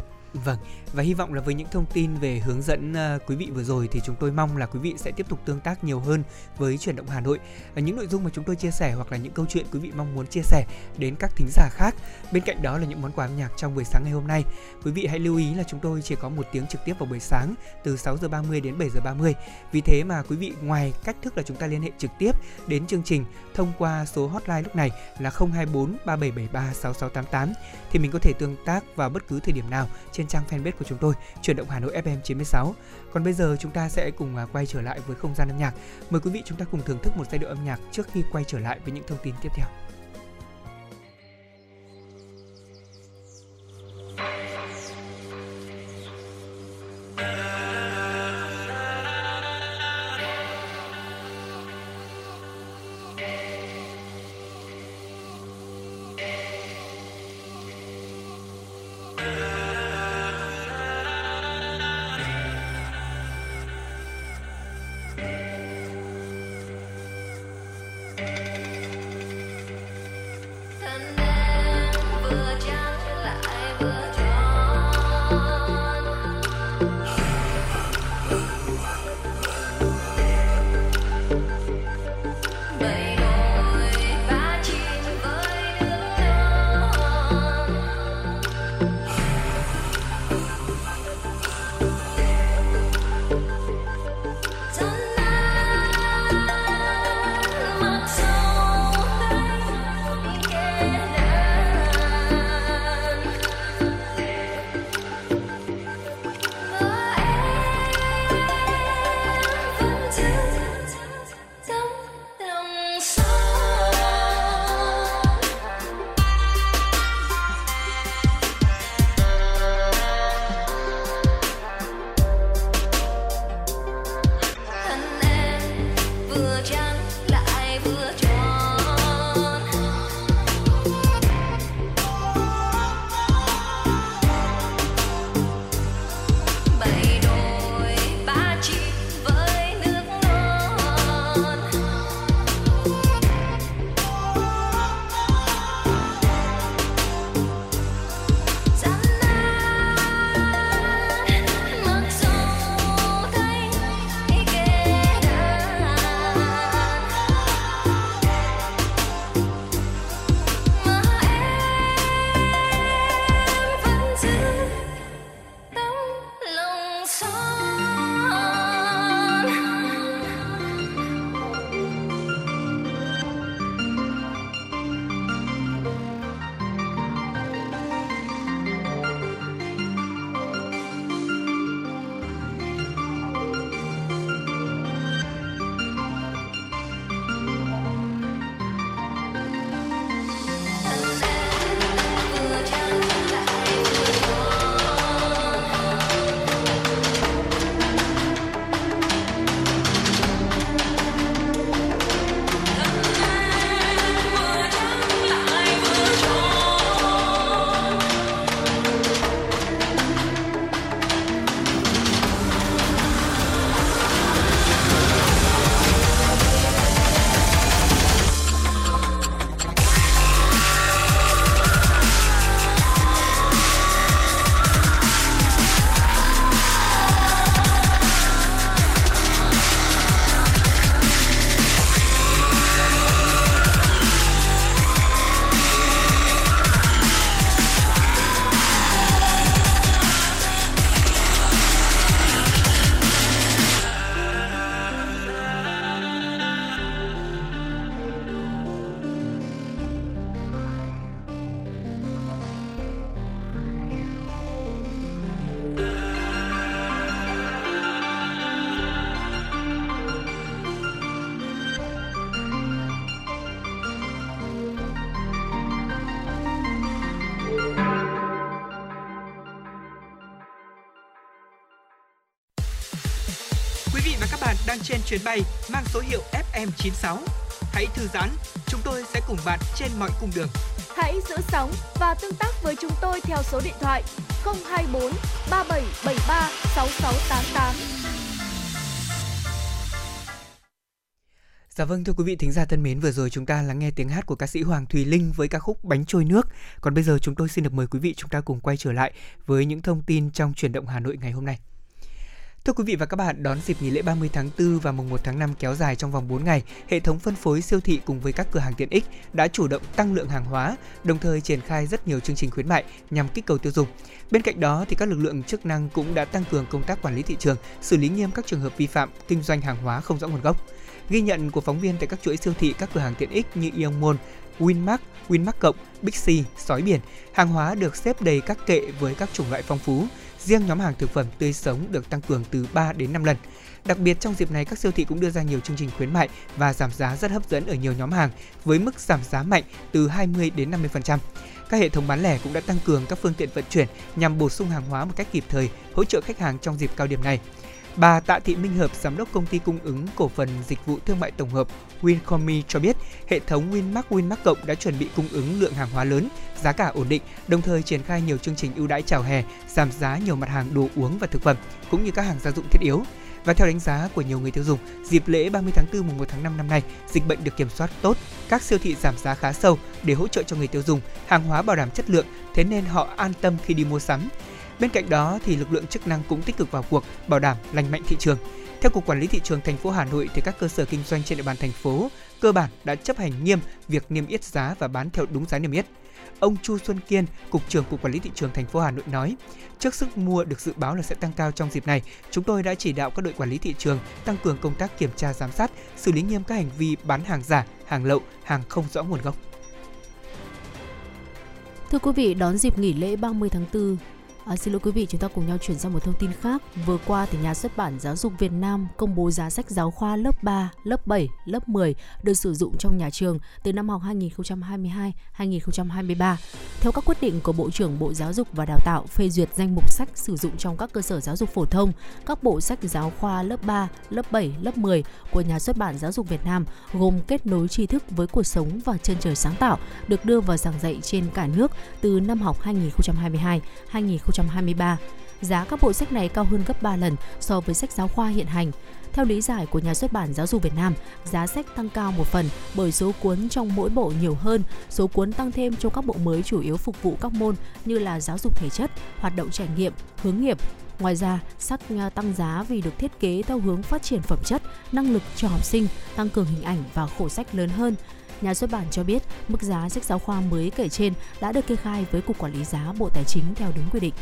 Vâng, và hy vọng là với những thông tin về hướng dẫn uh, quý vị vừa rồi thì chúng tôi mong là quý vị sẽ tiếp tục tương tác nhiều hơn với Chuyển động Hà Nội. Uh, những nội dung mà chúng tôi chia sẻ hoặc là những câu chuyện quý vị mong muốn chia sẻ đến các thính giả khác. Bên cạnh đó là những món quà âm nhạc trong buổi sáng ngày hôm nay. Quý vị hãy lưu ý là chúng tôi chỉ có một tiếng trực tiếp vào buổi sáng từ sáu giờ ba mươi đến bảy giờ ba mươi. Vì thế mà quý vị ngoài cách thức là chúng ta liên hệ trực tiếp đến chương trình thông qua số hotline lúc này là không hai bốn ba bảy bảy ba sáu sáu tám tám thì mình có thể tương tác vào bất cứ thời điểm nào trên trang fanpage của chúng tôi, Chuyển động Hà Nội ép em chín mươi sáu. Còn bây giờ chúng ta sẽ cùng quay trở lại với không gian âm nhạc. Mời quý vị chúng ta cùng thưởng thức một giai điệu âm nhạc trước khi quay trở lại với những thông tin tiếp theo. So đang trên chuyến bay mang số hiệu F M chín sáu. Hãy thư giãn, chúng tôi sẽ cùng bạn trên mọi cung đường. Hãy giữ sóng và tương tác với chúng tôi theo số điện thoại không hai bốn ba bảy bảy ba sáu sáu tám tám. Dạ vâng, thưa quý vị thính giả thân mến, vừa rồi chúng ta lắng nghe tiếng hát của ca sĩ Hoàng Thùy Linh với ca khúc Bánh trôi nước. Còn bây giờ chúng tôi xin được mời quý vị chúng ta cùng quay trở lại với những thông tin trong Chuyển động Hà Nội ngày hôm nay. Thưa quý vị và các bạn, đón dịp nghỉ lễ ba mươi tháng tư và mùng một tháng năm kéo dài trong vòng bốn ngày, hệ thống phân phối siêu thị cùng với các cửa hàng tiện ích đã chủ động tăng lượng hàng hóa, đồng thời triển khai rất nhiều chương trình khuyến mại nhằm kích cầu tiêu dùng. Bên cạnh đó thì các lực lượng chức năng cũng đã tăng cường công tác quản lý thị trường, xử lý nghiêm các trường hợp vi phạm kinh doanh hàng hóa không rõ nguồn gốc. Ghi nhận của phóng viên tại các chuỗi siêu thị, các cửa hàng tiện ích như AEON Mall, WinMart+, WinMart+, Big C, Sói Biển, hàng hóa được xếp đầy các kệ với các chủng loại phong phú. Riêng nhóm hàng thực phẩm tươi sống được tăng cường từ ba đến năm lần. Đặc biệt trong dịp này, các siêu thị cũng đưa ra nhiều chương trình khuyến mại và giảm giá rất hấp dẫn ở nhiều nhóm hàng với mức giảm giá mạnh từ hai mươi đến năm mươi phần trăm. Các hệ thống bán lẻ cũng đã tăng cường các phương tiện vận chuyển nhằm bổ sung hàng hóa một cách kịp thời, hỗ trợ khách hàng trong dịp cao điểm này. Bà Tạ Thị Minh Hợp, giám đốc công ty cung ứng cổ phần dịch vụ thương mại tổng hợp Wincomi cho biết, hệ thống WinMart WinMart Cộng đã chuẩn bị cung ứng lượng hàng hóa lớn, giá cả ổn định, đồng thời triển khai nhiều chương trình ưu đãi chào hè, giảm giá nhiều mặt hàng đồ uống và thực phẩm, cũng như các hàng gia dụng thiết yếu. Và theo đánh giá của nhiều người tiêu dùng, dịp lễ ba mươi tháng tư mùng một tháng năm năm nay, dịch bệnh được kiểm soát tốt, các siêu thị giảm giá khá sâu để hỗ trợ cho người tiêu dùng, hàng hóa bảo đảm chất lượng, thế nên họ an tâm khi đi mua sắm. Bên cạnh đó thì lực lượng chức năng cũng tích cực vào cuộc bảo đảm lành mạnh thị trường. Theo Cục Quản lý thị trường thành phố Hà Nội thì các cơ sở kinh doanh trên địa bàn thành phố cơ bản đã chấp hành nghiêm việc niêm yết giá và bán theo đúng giá niêm yết. Ông Chu Xuân Kiên, Cục trưởng Cục Quản lý thị trường thành phố Hà Nội nói, trước sức mua được dự báo là sẽ tăng cao trong dịp này, chúng tôi đã chỉ đạo các đội quản lý thị trường tăng cường công tác kiểm tra giám sát, xử lý nghiêm các hành vi bán hàng giả, hàng lậu, hàng không rõ nguồn gốc. Thưa quý vị, đón dịp nghỉ lễ ba mươi tháng tư, À, xin lỗi quý vị, chúng ta cùng nhau chuyển sang một thông tin khác. Vừa qua thì Nhà xuất bản Giáo dục Việt Nam công bố giá sách giáo khoa lớp ba, lớp bảy, lớp mười được sử dụng trong nhà trường từ năm học hai nghìn không trăm hai mươi hai đến hai nghìn không trăm hai mươi ba. Theo các quyết định của Bộ trưởng Bộ Giáo dục và Đào tạo phê duyệt danh mục sách sử dụng trong các cơ sở giáo dục phổ thông, các bộ sách giáo khoa lớp ba, lớp bảy, lớp mười của Nhà xuất bản Giáo dục Việt Nam gồm Kết nối tri thức với cuộc sống và Chân trời sáng tạo được đưa vào giảng dạy trên cả nước từ năm học hai nghìn không trăm hai mươi hai đến hai nghìn không trăm hai mươi ba. Giá các bộ sách này cao hơn gấp ba lần so với sách giáo khoa hiện hành. Theo lý giải của Nhà xuất bản Giáo dục Việt Nam, giá sách tăng cao một phần bởi số cuốn trong mỗi bộ nhiều hơn, số cuốn tăng thêm cho các bộ mới chủ yếu phục vụ các môn như là giáo dục thể chất, hoạt động trải nghiệm, hướng nghiệp. Ngoài ra, sách tăng giá vì được thiết kế theo hướng phát triển phẩm chất, năng lực cho học sinh, tăng cường hình ảnh và khổ sách lớn hơn. Nhà xuất bản cho biết, mức giá sách giáo khoa mới kể trên đã được kê khai với Cục Quản lý giá Bộ Tài chính theo đúng quy định.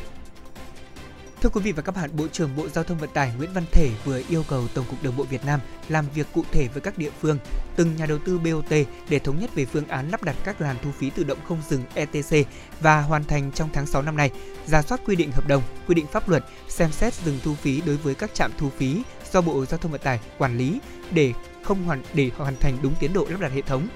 Thưa quý vị và các bạn, Bộ trưởng Bộ Giao thông Vận tải Nguyễn Văn Thể vừa yêu cầu Tổng cục Đường bộ Việt Nam làm việc cụ thể với các địa phương, từng nhà đầu tư bê o tê để thống nhất về phương án lắp đặt các làn thu phí tự động không dừng e tê xê và hoàn thành trong tháng sáu năm nay, rà soát quy định hợp đồng, quy định pháp luật, xem xét dừng thu phí đối với các trạm thu phí do Bộ Giao thông Vận tải quản lý để không hoàn để hoàn thành đúng tiến độ lắp đặt hệ thống.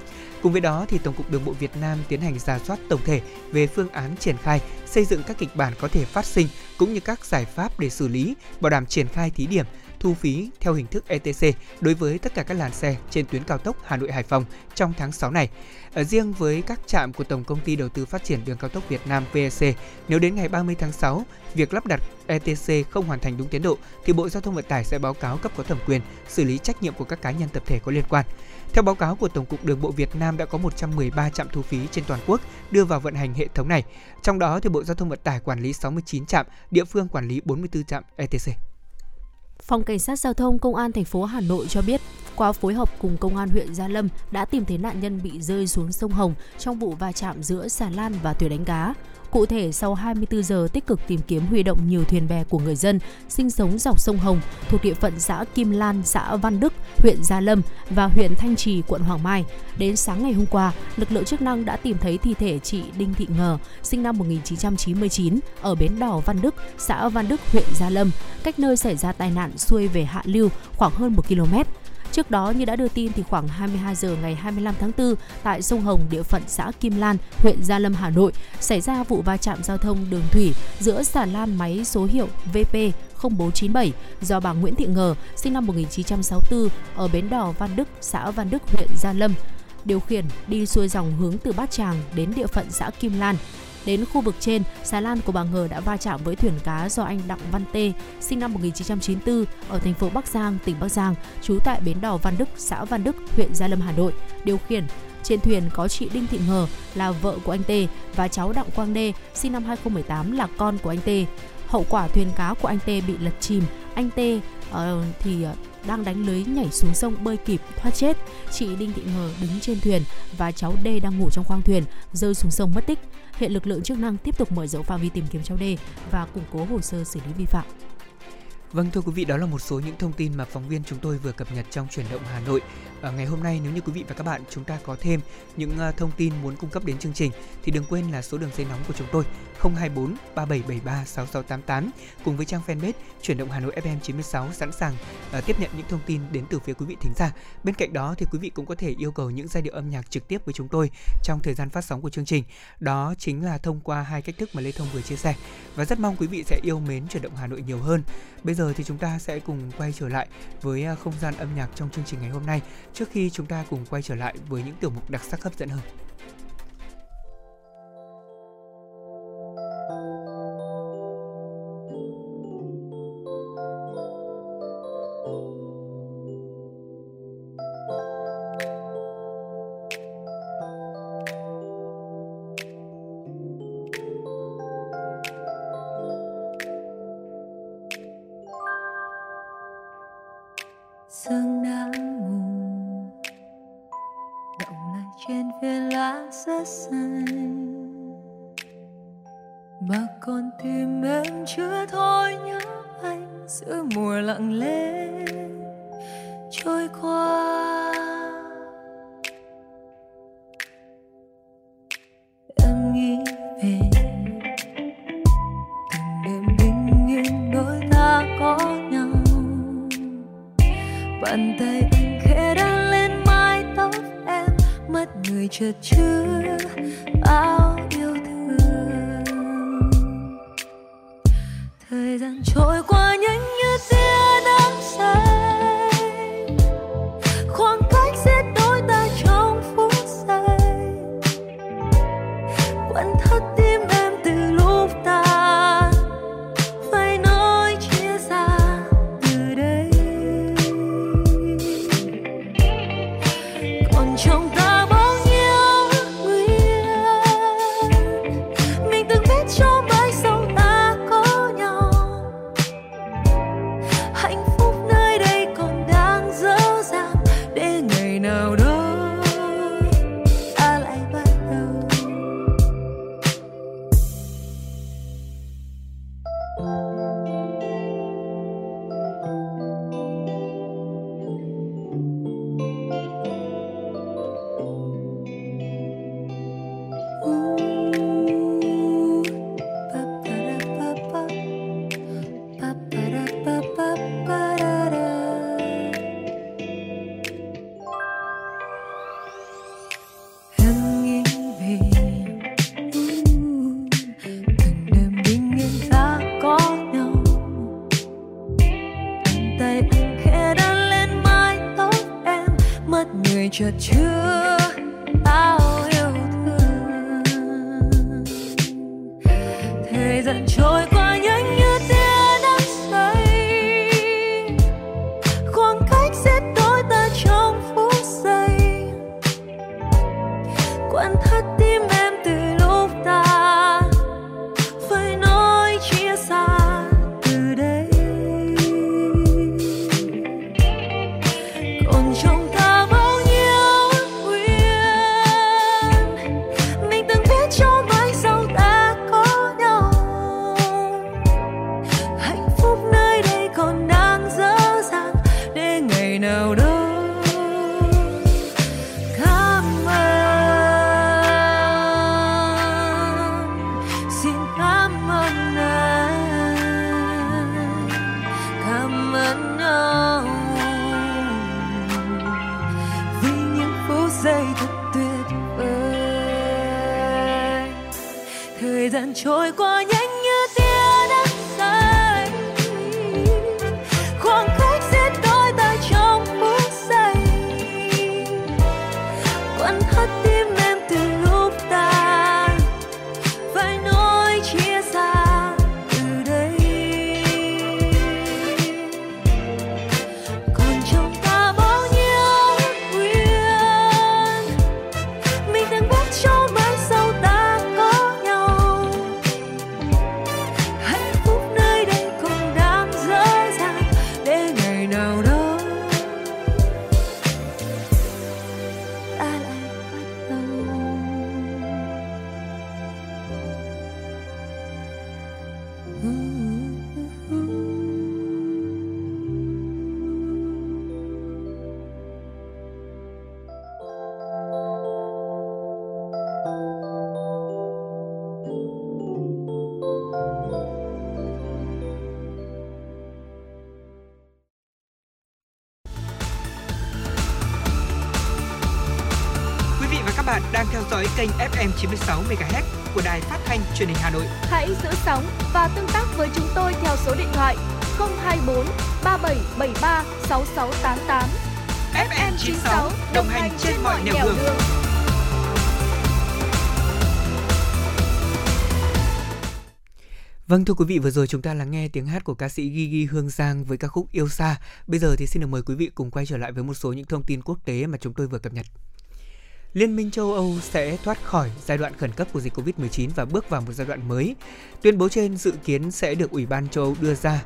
Cùng với đó, thì Tổng cục Đường bộ Việt Nam tiến hành rà soát tổng thể về phương án triển khai, xây dựng các kịch bản có thể phát sinh cũng như các giải pháp để xử lý, bảo đảm triển khai thí điểm thu phí theo hình thức e tê xê đối với tất cả các làn xe trên tuyến cao tốc Hà Nội - Hải Phòng trong tháng sáu này. Ở riêng với các trạm của Tổng công ty Đầu tư Phát triển Đường cao tốc Việt Nam vê e xê, nếu đến ngày ba mươi tháng sáu, việc lắp đặt e tê xê không hoàn thành đúng tiến độ thì Bộ Giao thông Vận tải sẽ báo cáo cấp có thẩm quyền xử lý trách nhiệm của các cá nhân tập thể có liên quan. Theo báo cáo của Tổng cục Đường bộ Việt Nam, đã có một trăm mười ba trạm thu phí trên toàn quốc đưa vào vận hành hệ thống này. Trong đó thì Bộ Giao thông Vận tải quản lý sáu mươi chín trạm, địa phương quản lý bốn mươi tư trạm e tê xê. Phòng Cảnh sát Giao thông Công an thành phố Hà Nội cho biết, qua phối hợp cùng Công an huyện Gia Lâm đã tìm thấy nạn nhân bị rơi xuống sông Hồng trong vụ va chạm giữa xà lan và thuyền đánh cá. Cụ thể, sau hai mươi tư giờ tích cực tìm kiếm, huy động nhiều thuyền bè của người dân sinh sống dọc sông Hồng thuộc địa phận xã Kim Lan, xã Văn Đức, huyện Gia Lâm và huyện Thanh Trì, quận Hoàng Mai, đến sáng ngày hôm qua, lực lượng chức năng đã tìm thấy thi thể chị Đinh Thị Ngờ, sinh năm một nghìn chín trăm chín mươi chín, ở bến đò Văn Đức, xã Văn Đức, huyện Gia Lâm, cách nơi xảy ra tai nạn xuôi về hạ lưu khoảng hơn một ki lô mét. Trước đó, như đã đưa tin, thì khoảng hai mươi hai giờ ngày hai mươi lăm tháng tư, tại sông Hồng, địa phận xã Kim Lan, huyện Gia Lâm, Hà Nội, xảy ra vụ va chạm giao thông đường thủy giữa xà lan máy số hiệu vê pê không bốn chín bảy do bà Nguyễn Thị Ngờ, sinh năm một nghìn chín trăm sáu mươi tư, ở Bến Đò Văn Đức, xã Văn Đức, huyện Gia Lâm, điều khiển đi xuôi dòng hướng từ Bát Tràng đến địa phận xã Kim Lan. Đến khu vực trên, xà lan của bà Ngờ đã va chạm với thuyền cá do anh Đặng Văn Tê, sinh năm một nghìn chín trăm chín mươi tư, ở thành phố Bắc Giang, tỉnh Bắc Giang, trú tại Bến Đò Văn Đức, xã Văn Đức, huyện Gia Lâm, Hà Nội, điều khiển. Trên thuyền có chị Đinh Thị Ngờ là vợ của anh Tê và cháu Đặng Quang Đê, sinh năm hai nghìn không trăm mười tám, là con của anh Tê. Hậu quả thuyền cá của anh Tê bị lật chìm, anh Tê uh, thì... Uh, đang đánh lưới nhảy xuống sông bơi kịp thoát chết. Chị Đinh Thị Ngờ đứng trên thuyền và cháu D đang ngủ trong khoang thuyền rơi xuống sông mất tích. Hiện lực lượng chức năng tiếp tục mở rộng phạm vi tìm kiếm cháu D và củng cố hồ sơ xử lý vi phạm. Vâng, thưa quý vị, đó là một số những thông tin mà phóng viên chúng tôi vừa cập nhật trong Chuyển động Hà Nội. À, ngày hôm nay nếu như quý vị và các bạn chúng ta có thêm những uh, thông tin muốn cung cấp đến chương trình thì đừng quên là số đường dây nóng của chúng tôi không hai bốn ba bảy bảy ba sáu sáu tám tám cùng với trang fanpage Chuyển động Hà Nội ép em chín mươi sáu sẵn sàng uh, tiếp nhận những thông tin đến từ phía quý vị thính giả. Bên cạnh đó thì quý vị cũng có thể yêu cầu những giai điệu âm nhạc trực tiếp với chúng tôi trong thời gian phát sóng của chương trình. Đó chính là thông qua hai cách thức mà Lê Thông vừa chia sẻ, và rất mong quý vị sẽ yêu mến Chuyển động Hà Nội nhiều hơn. Bây giờ thì chúng ta sẽ cùng quay trở lại với uh, không gian âm nhạc trong chương trình ngày hôm nay, trước khi chúng ta cùng quay trở lại với những tiểu mục đặc sắc hấp dẫn hơn. Sương đang ngủ động lại trên viên lá rất xanh, mà con tim em chưa thôi nhớ anh giữa mùa lặng lẽ trôi qua. Em nghĩ về từng đêm bình yên đôi ta có nhau, bàn tay anh khẽ đang lên mái tóc em, mắt người chợt chứa bao yêu thương. Thời gian trôi qua nhanh như tia nắng say, khoảng cách giữa đôi ta trong phút giây, quặn thắt tim em từ lúc ta phải nói chia xa. Từ đây còn trong ta bao nhiêu nguy hiểm, mình từng biết cho mãi sau ta có nhau, hạnh phúc nơi đây còn đang dở dàng để ngày nào đó ta lại bắt đầu. Em nghĩ về từng đêm bình yên ta có nhau, bàn tay anh khẽ đan lên mái tóc em, mắt người chợt chứa bao yêu thương. Thời gian trôi qua nhanh như tia nắng say, khoảng cách giữa đôi ta trong phút giây, quặn thắt tim em từ lúc ta phải nói chia xa. Từ đây còn trong ta bao nhiêu nguy hiểm, mình từng biết cho mãi sau ta có nhau, hạnh phúc nơi đây còn đang dở dàng để ngày nào đó. Cảm ơn, xin cảm ơn anh, cảm ơn nhau vì những phút giây thật tuyệt vời. Thời gian trôi qua nhanh như tia nắng say, Kênh ép em chín mươi sáu MHz của Đài Phát thanh Truyền hình Hà Nội. Hãy giữ sóng và tương tác với chúng tôi theo số điện thoại không hai bốn ba bảy bảy ba sáu sáu tám tám. ép em chín mươi sáu đồng hành trên mọi nẻo đường. đường. Vâng, thưa quý vị, vừa rồi chúng ta lắng nghe tiếng hát của ca sĩ Gigi Hương Giang với ca khúc Yêu Xa. Bây giờ thì xin được mời quý vị cùng quay trở lại với một số những thông tin quốc tế mà chúng tôi vừa cập nhật. Liên minh châu Âu sẽ thoát khỏi giai đoạn khẩn cấp của dịch covid mười chín và bước vào một giai đoạn mới. Tuyên bố trên dự kiến sẽ được Ủy ban châu Âu đưa ra.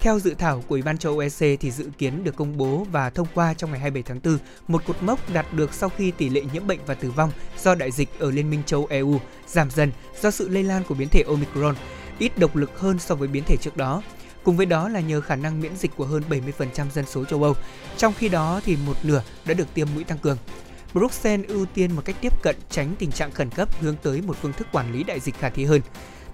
Theo dự thảo của Ủy ban châu Âu E C thì dự kiến được công bố và thông qua trong ngày hai mươi bảy tháng tư, một cột mốc đạt được sau khi tỷ lệ nhiễm bệnh và tử vong do đại dịch ở Liên minh châu e u giảm dần do sự lây lan của biến thể Omicron, ít độc lực hơn so với biến thể trước đó. Cùng với đó là nhờ khả năng miễn dịch của hơn bảy mươi phần trăm dân số châu Âu, trong khi đó thì một nửa đã được tiêm mũi tăng cường. Bruxelles ưu tiên một cách tiếp cận tránh tình trạng khẩn cấp hướng tới một phương thức quản lý đại dịch khả thi hơn.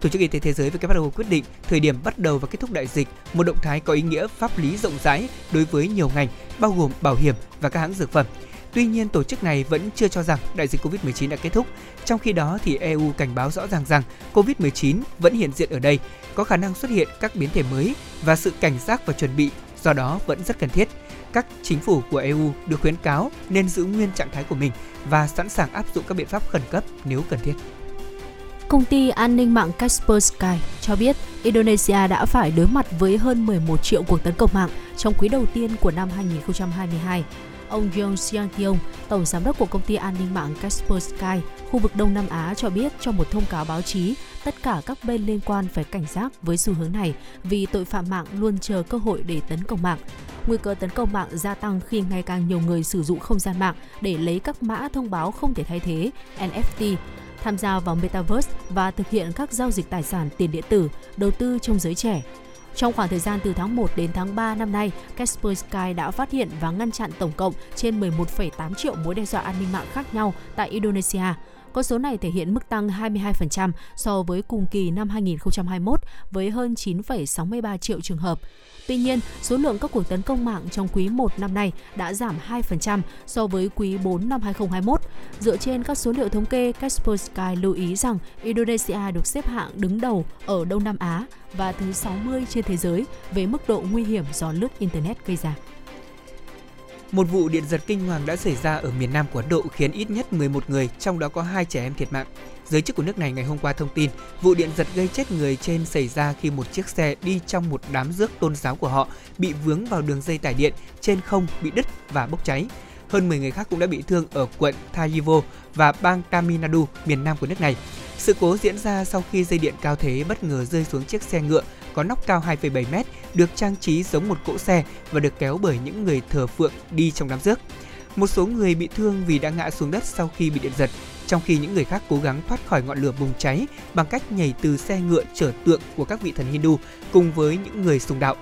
Tổ chức Y tế Thế giới W H O quyết định thời điểm bắt đầu và kết thúc đại dịch, một động thái có ý nghĩa pháp lý rộng rãi đối với nhiều ngành, bao gồm bảo hiểm và các hãng dược phẩm. Tuy nhiên, tổ chức này vẫn chưa cho rằng đại dịch covid mười chín đã kết thúc. Trong khi đó, thì e u cảnh báo rõ ràng rằng covid mười chín vẫn hiện diện ở đây, có khả năng xuất hiện các biến thể mới và sự cảnh giác và chuẩn bị, do đó vẫn rất cần thiết. Các chính phủ của e u được khuyến cáo nên giữ nguyên trạng thái của mình và sẵn sàng áp dụng các biện pháp khẩn cấp nếu cần thiết. Công ty an ninh mạng Kaspersky cho biết Indonesia đã phải đối mặt với hơn mười một triệu cuộc tấn công mạng trong quý đầu tiên của năm hai nghìn không trăm hai mươi hai. Ông Yeo Siang Kyung, tổng giám đốc của công ty an ninh mạng Kaspersky khu vực Đông Nam Á cho biết trong một thông cáo báo chí, tất cả các bên liên quan phải cảnh giác với xu hướng này vì tội phạm mạng luôn chờ cơ hội để tấn công mạng. Nguy cơ tấn công mạng gia tăng khi ngày càng nhiều người sử dụng không gian mạng để lấy các mã thông báo không thể thay thế N F T, tham gia vào Metaverse và thực hiện các giao dịch tài sản tiền điện tử, đầu tư trong giới trẻ. Trong khoảng thời gian từ tháng một đến tháng ba năm nay, Kaspersky đã phát hiện và ngăn chặn tổng cộng trên mười một phẩy tám triệu mối đe dọa an ninh mạng khác nhau tại Indonesia. Con số này thể hiện mức tăng hai mươi hai phần trăm so với cùng kỳ năm hai nghìn không trăm hai mươi mốt với hơn chín phẩy sáu mươi ba triệu trường hợp. Tuy nhiên, số lượng các cuộc tấn công mạng trong quý một năm nay đã giảm hai phần trăm so với quý bốn năm hai nghìn không trăm hai mươi mốt. Dựa trên các số liệu thống kê, Kaspersky lưu ý rằng Indonesia được xếp hạng đứng đầu ở Đông Nam Á và thứ sáu mươi trên thế giới về mức độ nguy hiểm do lướt Internet gây ra. Một vụ điện giật kinh hoàng đã xảy ra ở miền Nam của Ấn Độ khiến ít nhất mười một người, trong đó có hai trẻ em thiệt mạng. Giới chức của nước này ngày hôm qua thông tin, vụ điện giật gây chết người trên xảy ra khi một chiếc xe đi trong một đám rước tôn giáo của họ bị vướng vào đường dây tải điện trên không, bị đứt và bốc cháy. Hơn mười người khác cũng đã bị thương ở quận Thayivo và bang Tamil Nadu, miền Nam của nước này. Sự cố diễn ra sau khi dây điện cao thế bất ngờ rơi xuống chiếc xe ngựa có nóc cao hai phẩy bảy mét, được trang trí giống một cỗ xe và được kéo bởi những người thờ phượng đi trong đám rước. Một số người bị thương vì đã ngã xuống đất sau khi bị điện giật, trong khi những người khác cố gắng thoát khỏi ngọn lửa bùng cháy bằng cách nhảy từ xe ngựa chở tượng của các vị thần Hindu cùng với những người sùng đạo.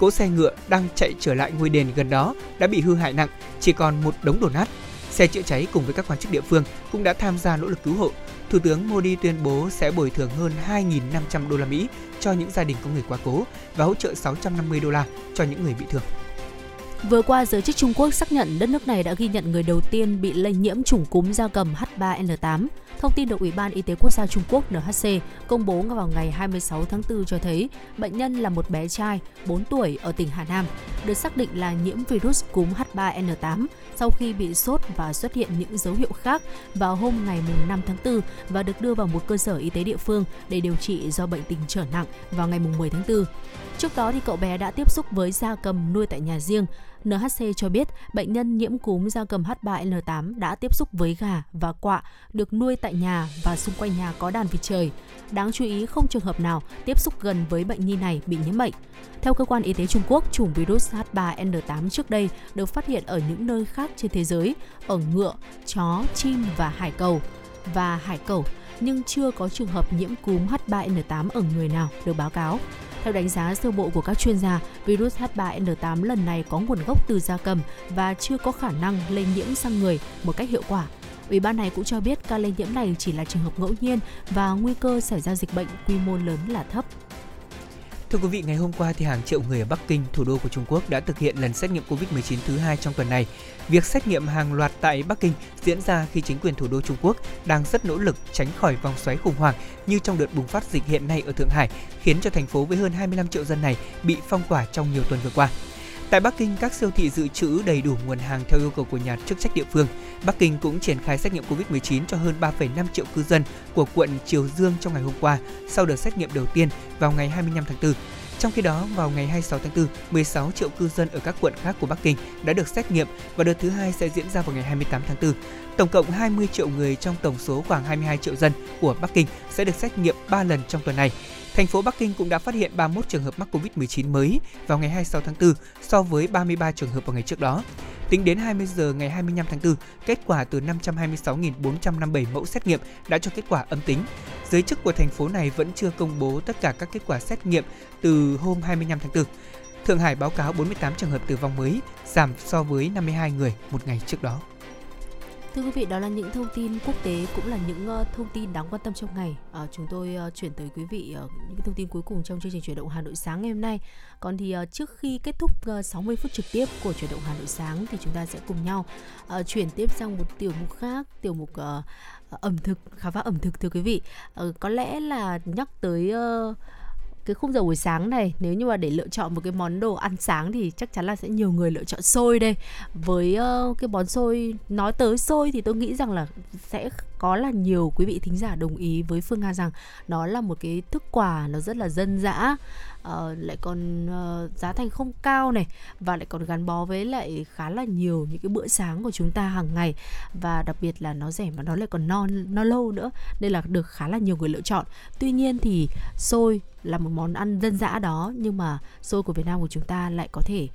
Cỗ xe ngựa đang chạy trở lại ngôi đền gần đó đã bị hư hại nặng, chỉ còn một đống đổ nát. Xe chữa cháy cùng với các quan chức địa phương cũng đã tham gia nỗ lực cứu hộ. Thủ tướng Modi tuyên bố sẽ bồi thường hơn hai nghìn năm trăm đô la Mỹ cho những gia đình có người quá cố và hỗ trợ sáu trăm năm mươi đô la cho những người bị thương. Vừa qua, giới chức Trung Quốc xác nhận đất nước này đã ghi nhận người đầu tiên bị lây nhiễm chủng cúm gia cầm H ba N tám. Thông tin được Ủy ban Y tế Quốc gia Trung Quốc N H C công bố vào ngày hai mươi sáu tháng tư cho thấy bệnh nhân là một bé trai bốn tuổi ở tỉnh Hà Nam, được xác định là nhiễm virus cúm H ba N tám sau khi bị sốt và xuất hiện những dấu hiệu khác vào hôm ngày năm tháng tư và được đưa vào một cơ sở y tế địa phương để điều trị do bệnh tình trở nặng vào ngày mười tháng tư. Trước đó, thì cậu bé đã tiếp xúc với gia cầm nuôi tại nhà riêng. N H C cho biết bệnh nhân nhiễm cúm gia cầm H ba N tám đã tiếp xúc với gà và quạ được nuôi tại nhà và xung quanh nhà có đàn vịt trời. Đáng chú ý, không trường hợp nào tiếp xúc gần với bệnh nhi này bị nhiễm bệnh. Theo cơ quan y tế Trung Quốc, chủng virus H ba N tám trước đây được phát hiện ở những nơi khác trên thế giới, ở ngựa, chó, chim và hải cẩu. Và hải cẩu, nhưng chưa có trường hợp nhiễm cúm H ba N tám ở người nào được báo cáo. Theo đánh giá sơ bộ của các chuyên gia, virus H ba N tám lần này có nguồn gốc từ gia cầm và chưa có khả năng lây nhiễm sang người một cách hiệu quả. Ủy ban này cũng cho biết ca lây nhiễm này chỉ là trường hợp ngẫu nhiên và nguy cơ xảy ra dịch bệnh quy mô lớn là thấp. Thưa quý vị, ngày hôm qua thì hàng triệu người ở Bắc Kinh, thủ đô của Trung Quốc đã thực hiện lần xét nghiệm covid mười chín thứ hai trong tuần này. Việc xét nghiệm hàng loạt tại Bắc Kinh diễn ra khi chính quyền thủ đô Trung Quốc đang rất nỗ lực tránh khỏi vòng xoáy khủng hoảng như trong đợt bùng phát dịch hiện nay ở Thượng Hải, khiến cho thành phố với hơn hai mươi lăm triệu dân này bị phong tỏa trong nhiều tuần vừa qua. Tại Bắc Kinh, các siêu thị dự trữ đầy đủ nguồn hàng theo yêu cầu của nhà chức trách địa phương. Bắc Kinh cũng triển khai xét nghiệm covid mười chín cho hơn ba phẩy năm triệu cư dân của quận Triều Dương trong ngày hôm qua, sau đợt xét nghiệm đầu tiên vào ngày hai mươi lăm tháng tư. Trong khi đó, vào ngày hai mươi sáu tháng tư, mười sáu triệu cư dân ở các quận khác của Bắc Kinh đã được xét nghiệm và đợt thứ hai sẽ diễn ra vào ngày hai mươi tám tháng tư. Tổng cộng hai mươi triệu người trong tổng số khoảng hai mươi hai triệu dân của Bắc Kinh sẽ được xét nghiệm ba lần trong tuần này. Thành phố Bắc Kinh cũng đã phát hiện ba mươi mốt trường hợp mắc covid mười chín mới vào ngày hai mươi sáu tháng tư so với ba mươi ba trường hợp vào ngày trước đó. Tính đến hai mươi giờ ngày hai mươi lăm tháng tư, kết quả từ năm trăm hai mươi sáu nghìn bốn trăm năm mươi bảy mẫu xét nghiệm đã cho kết quả âm tính. Giới chức của thành phố này vẫn chưa công bố tất cả các kết quả xét nghiệm từ hôm hai mươi lăm tháng tư. Thượng Hải báo cáo bốn mươi tám trường hợp tử vong mới, giảm so với năm mươi hai người một ngày trước đó. Thưa quý vị, đó là những thông tin quốc tế, cũng là những uh, thông tin đáng quan tâm trong ngày. Uh, chúng tôi uh, chuyển tới quý vị uh, những thông tin cuối cùng trong chương trình Chuyển động Hà Nội sáng ngày hôm nay. Còn thì uh, trước khi kết thúc uh, sáu mươi phút trực tiếp của Chuyển động Hà Nội sáng thì chúng ta sẽ cùng nhau uh, chuyển tiếp sang một tiểu mục khác, tiểu mục uh, ẩm thực, khám phá ẩm thực thưa quý vị. Uh, có lẽ là nhắc tới uh, cái khung giờ buổi sáng này, nếu như mà để lựa chọn một cái món đồ ăn sáng thì chắc chắn là sẽ nhiều người lựa chọn xôi đây. Với uh, cái món xôi, nói tới xôi thì tôi nghĩ rằng là sẽ có là nhiều quý vị thính giả đồng ý với Phương Nga rằng nó là một cái thức quà, nó rất là dân dã, uh, lại còn uh, giá thành không cao này, và lại còn gắn bó với lại khá là nhiều những cái bữa sáng của chúng ta hàng ngày, và đặc biệt là nó rẻ mà nó lại còn no, no lâu nữa, nên là được khá là nhiều người lựa chọn. Tuy nhiên thì xôi là một món ăn dân dã đó, nhưng mà xôi của Việt Nam của chúng ta lại có thể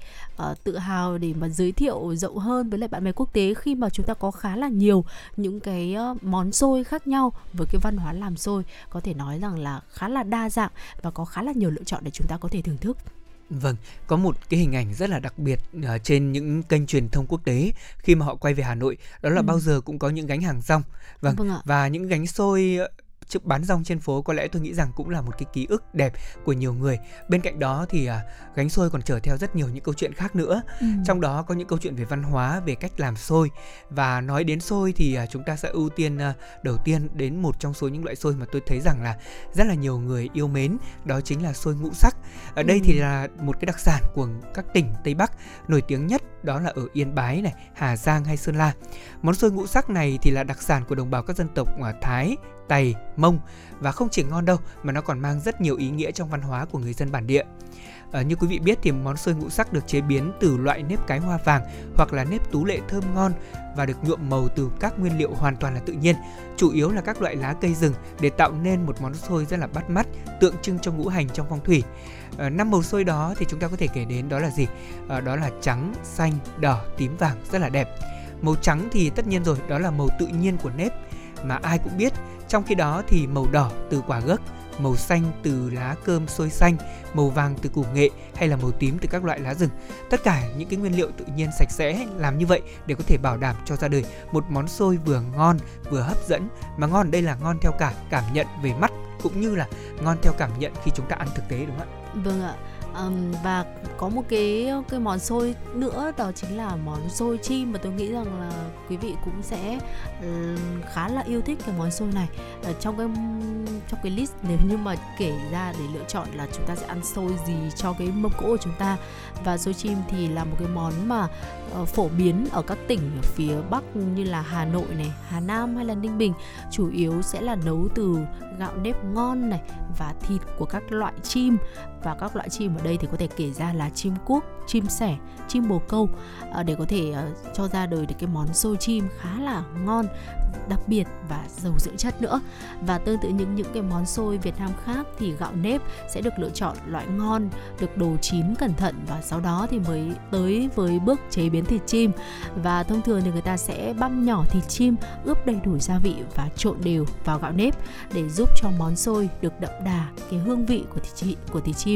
uh, tự hào để mà giới thiệu rộng hơn với lại bạn bè quốc tế, khi mà chúng ta có khá là nhiều những cái uh, món xôi khác nhau, với cái văn hóa làm xôi có thể nói rằng là khá là đa dạng và có khá là nhiều lựa chọn để chúng ta có thể thưởng thức. Vâng, có một cái hình ảnh rất là đặc biệt uh, trên những kênh truyền thông quốc tế khi mà họ quay về Hà Nội, đó là ừ. bao giờ cũng có những gánh hàng rong, vâng, vâng ạ. Và những gánh xôi trước bán rong trên phố có lẽ tôi nghĩ rằng cũng là một cái ký ức đẹp của nhiều người. Bên cạnh đó thì à, gánh xôi còn chở theo rất nhiều những câu chuyện khác nữa. Ừ. Trong đó có những câu chuyện về văn hóa, về cách làm xôi. Và nói đến xôi thì à, chúng ta sẽ ưu tiên à, đầu tiên đến một trong số những loại xôi mà tôi thấy rằng là rất là nhiều người yêu mến, đó chính là xôi ngũ sắc. Ở đây ừ. thì là một cái đặc sản của các tỉnh Tây Bắc nổi tiếng nhất, đó là ở Yên Bái này, Hà Giang hay Sơn La. Món xôi ngũ sắc này thì là đặc sản của đồng bào các dân tộc Thái, Tày, Mông, và không chỉ ngon đâu mà nó còn mang rất nhiều ý nghĩa trong văn hóa của người dân bản địa. À, như quý vị biết thì món xôi ngũ sắc được chế biến từ loại nếp cái hoa vàng hoặc là nếp tú lệ thơm ngon và được nhuộm màu từ các nguyên liệu hoàn toàn là tự nhiên, chủ yếu là các loại lá cây rừng, để tạo nên một món xôi rất là bắt mắt, tượng trưng cho ngũ hành trong phong thủy. À, năm màu xôi đó thì chúng ta có thể kể đến đó là gì? À, đó là trắng, xanh, đỏ, tím, vàng, rất là đẹp. Màu trắng thì tất nhiên rồi, đó là màu tự nhiên của nếp mà ai cũng biết. Trong khi đó thì màu đỏ từ quả gấc, màu xanh từ lá cơm xôi xanh, màu vàng từ củ nghệ, hay là màu tím từ các loại lá rừng. Tất cả những cái nguyên liệu tự nhiên sạch sẽ, làm như vậy để có thể bảo đảm cho ra đời một món xôi vừa ngon, vừa hấp dẫn. Mà ngon đây là ngon theo cả cảm nhận về mắt, cũng như là ngon theo cảm nhận khi chúng ta ăn thực tế, đúng không ạ? Vâng ạ. Um, và có một cái cái món xôi nữa, đó chính là món xôi chim, mà tôi nghĩ rằng là quý vị cũng sẽ um, khá là yêu thích cái món xôi này. Ở trong cái trong cái list nếu như mà kể ra để lựa chọn là chúng ta sẽ ăn xôi gì cho cái mâm cỗ của chúng ta, và xôi chim thì là một cái món mà uh, phổ biến ở các tỉnh ở phía Bắc như là Hà Nội này, Hà Nam hay là Ninh Bình, chủ yếu sẽ là nấu từ gạo nếp ngon này và thịt của các loại chim. Và các loại chim ở đây thì có thể kể ra là chim cút, chim sẻ, chim bồ câu, để có thể cho ra đời được cái món xôi chim khá là ngon, đặc biệt và giàu dưỡng chất nữa. Và tương tự những những cái món xôi Việt Nam khác thì gạo nếp sẽ được lựa chọn loại ngon, được đồ chín cẩn thận và sau đó thì mới tới với bước chế biến thịt chim. Và thông thường thì người ta sẽ băm nhỏ thịt chim, ướp đầy đủ gia vị và trộn đều vào gạo nếp để giúp cho món xôi được đậm đà cái hương vị của thịt, của thịt chim.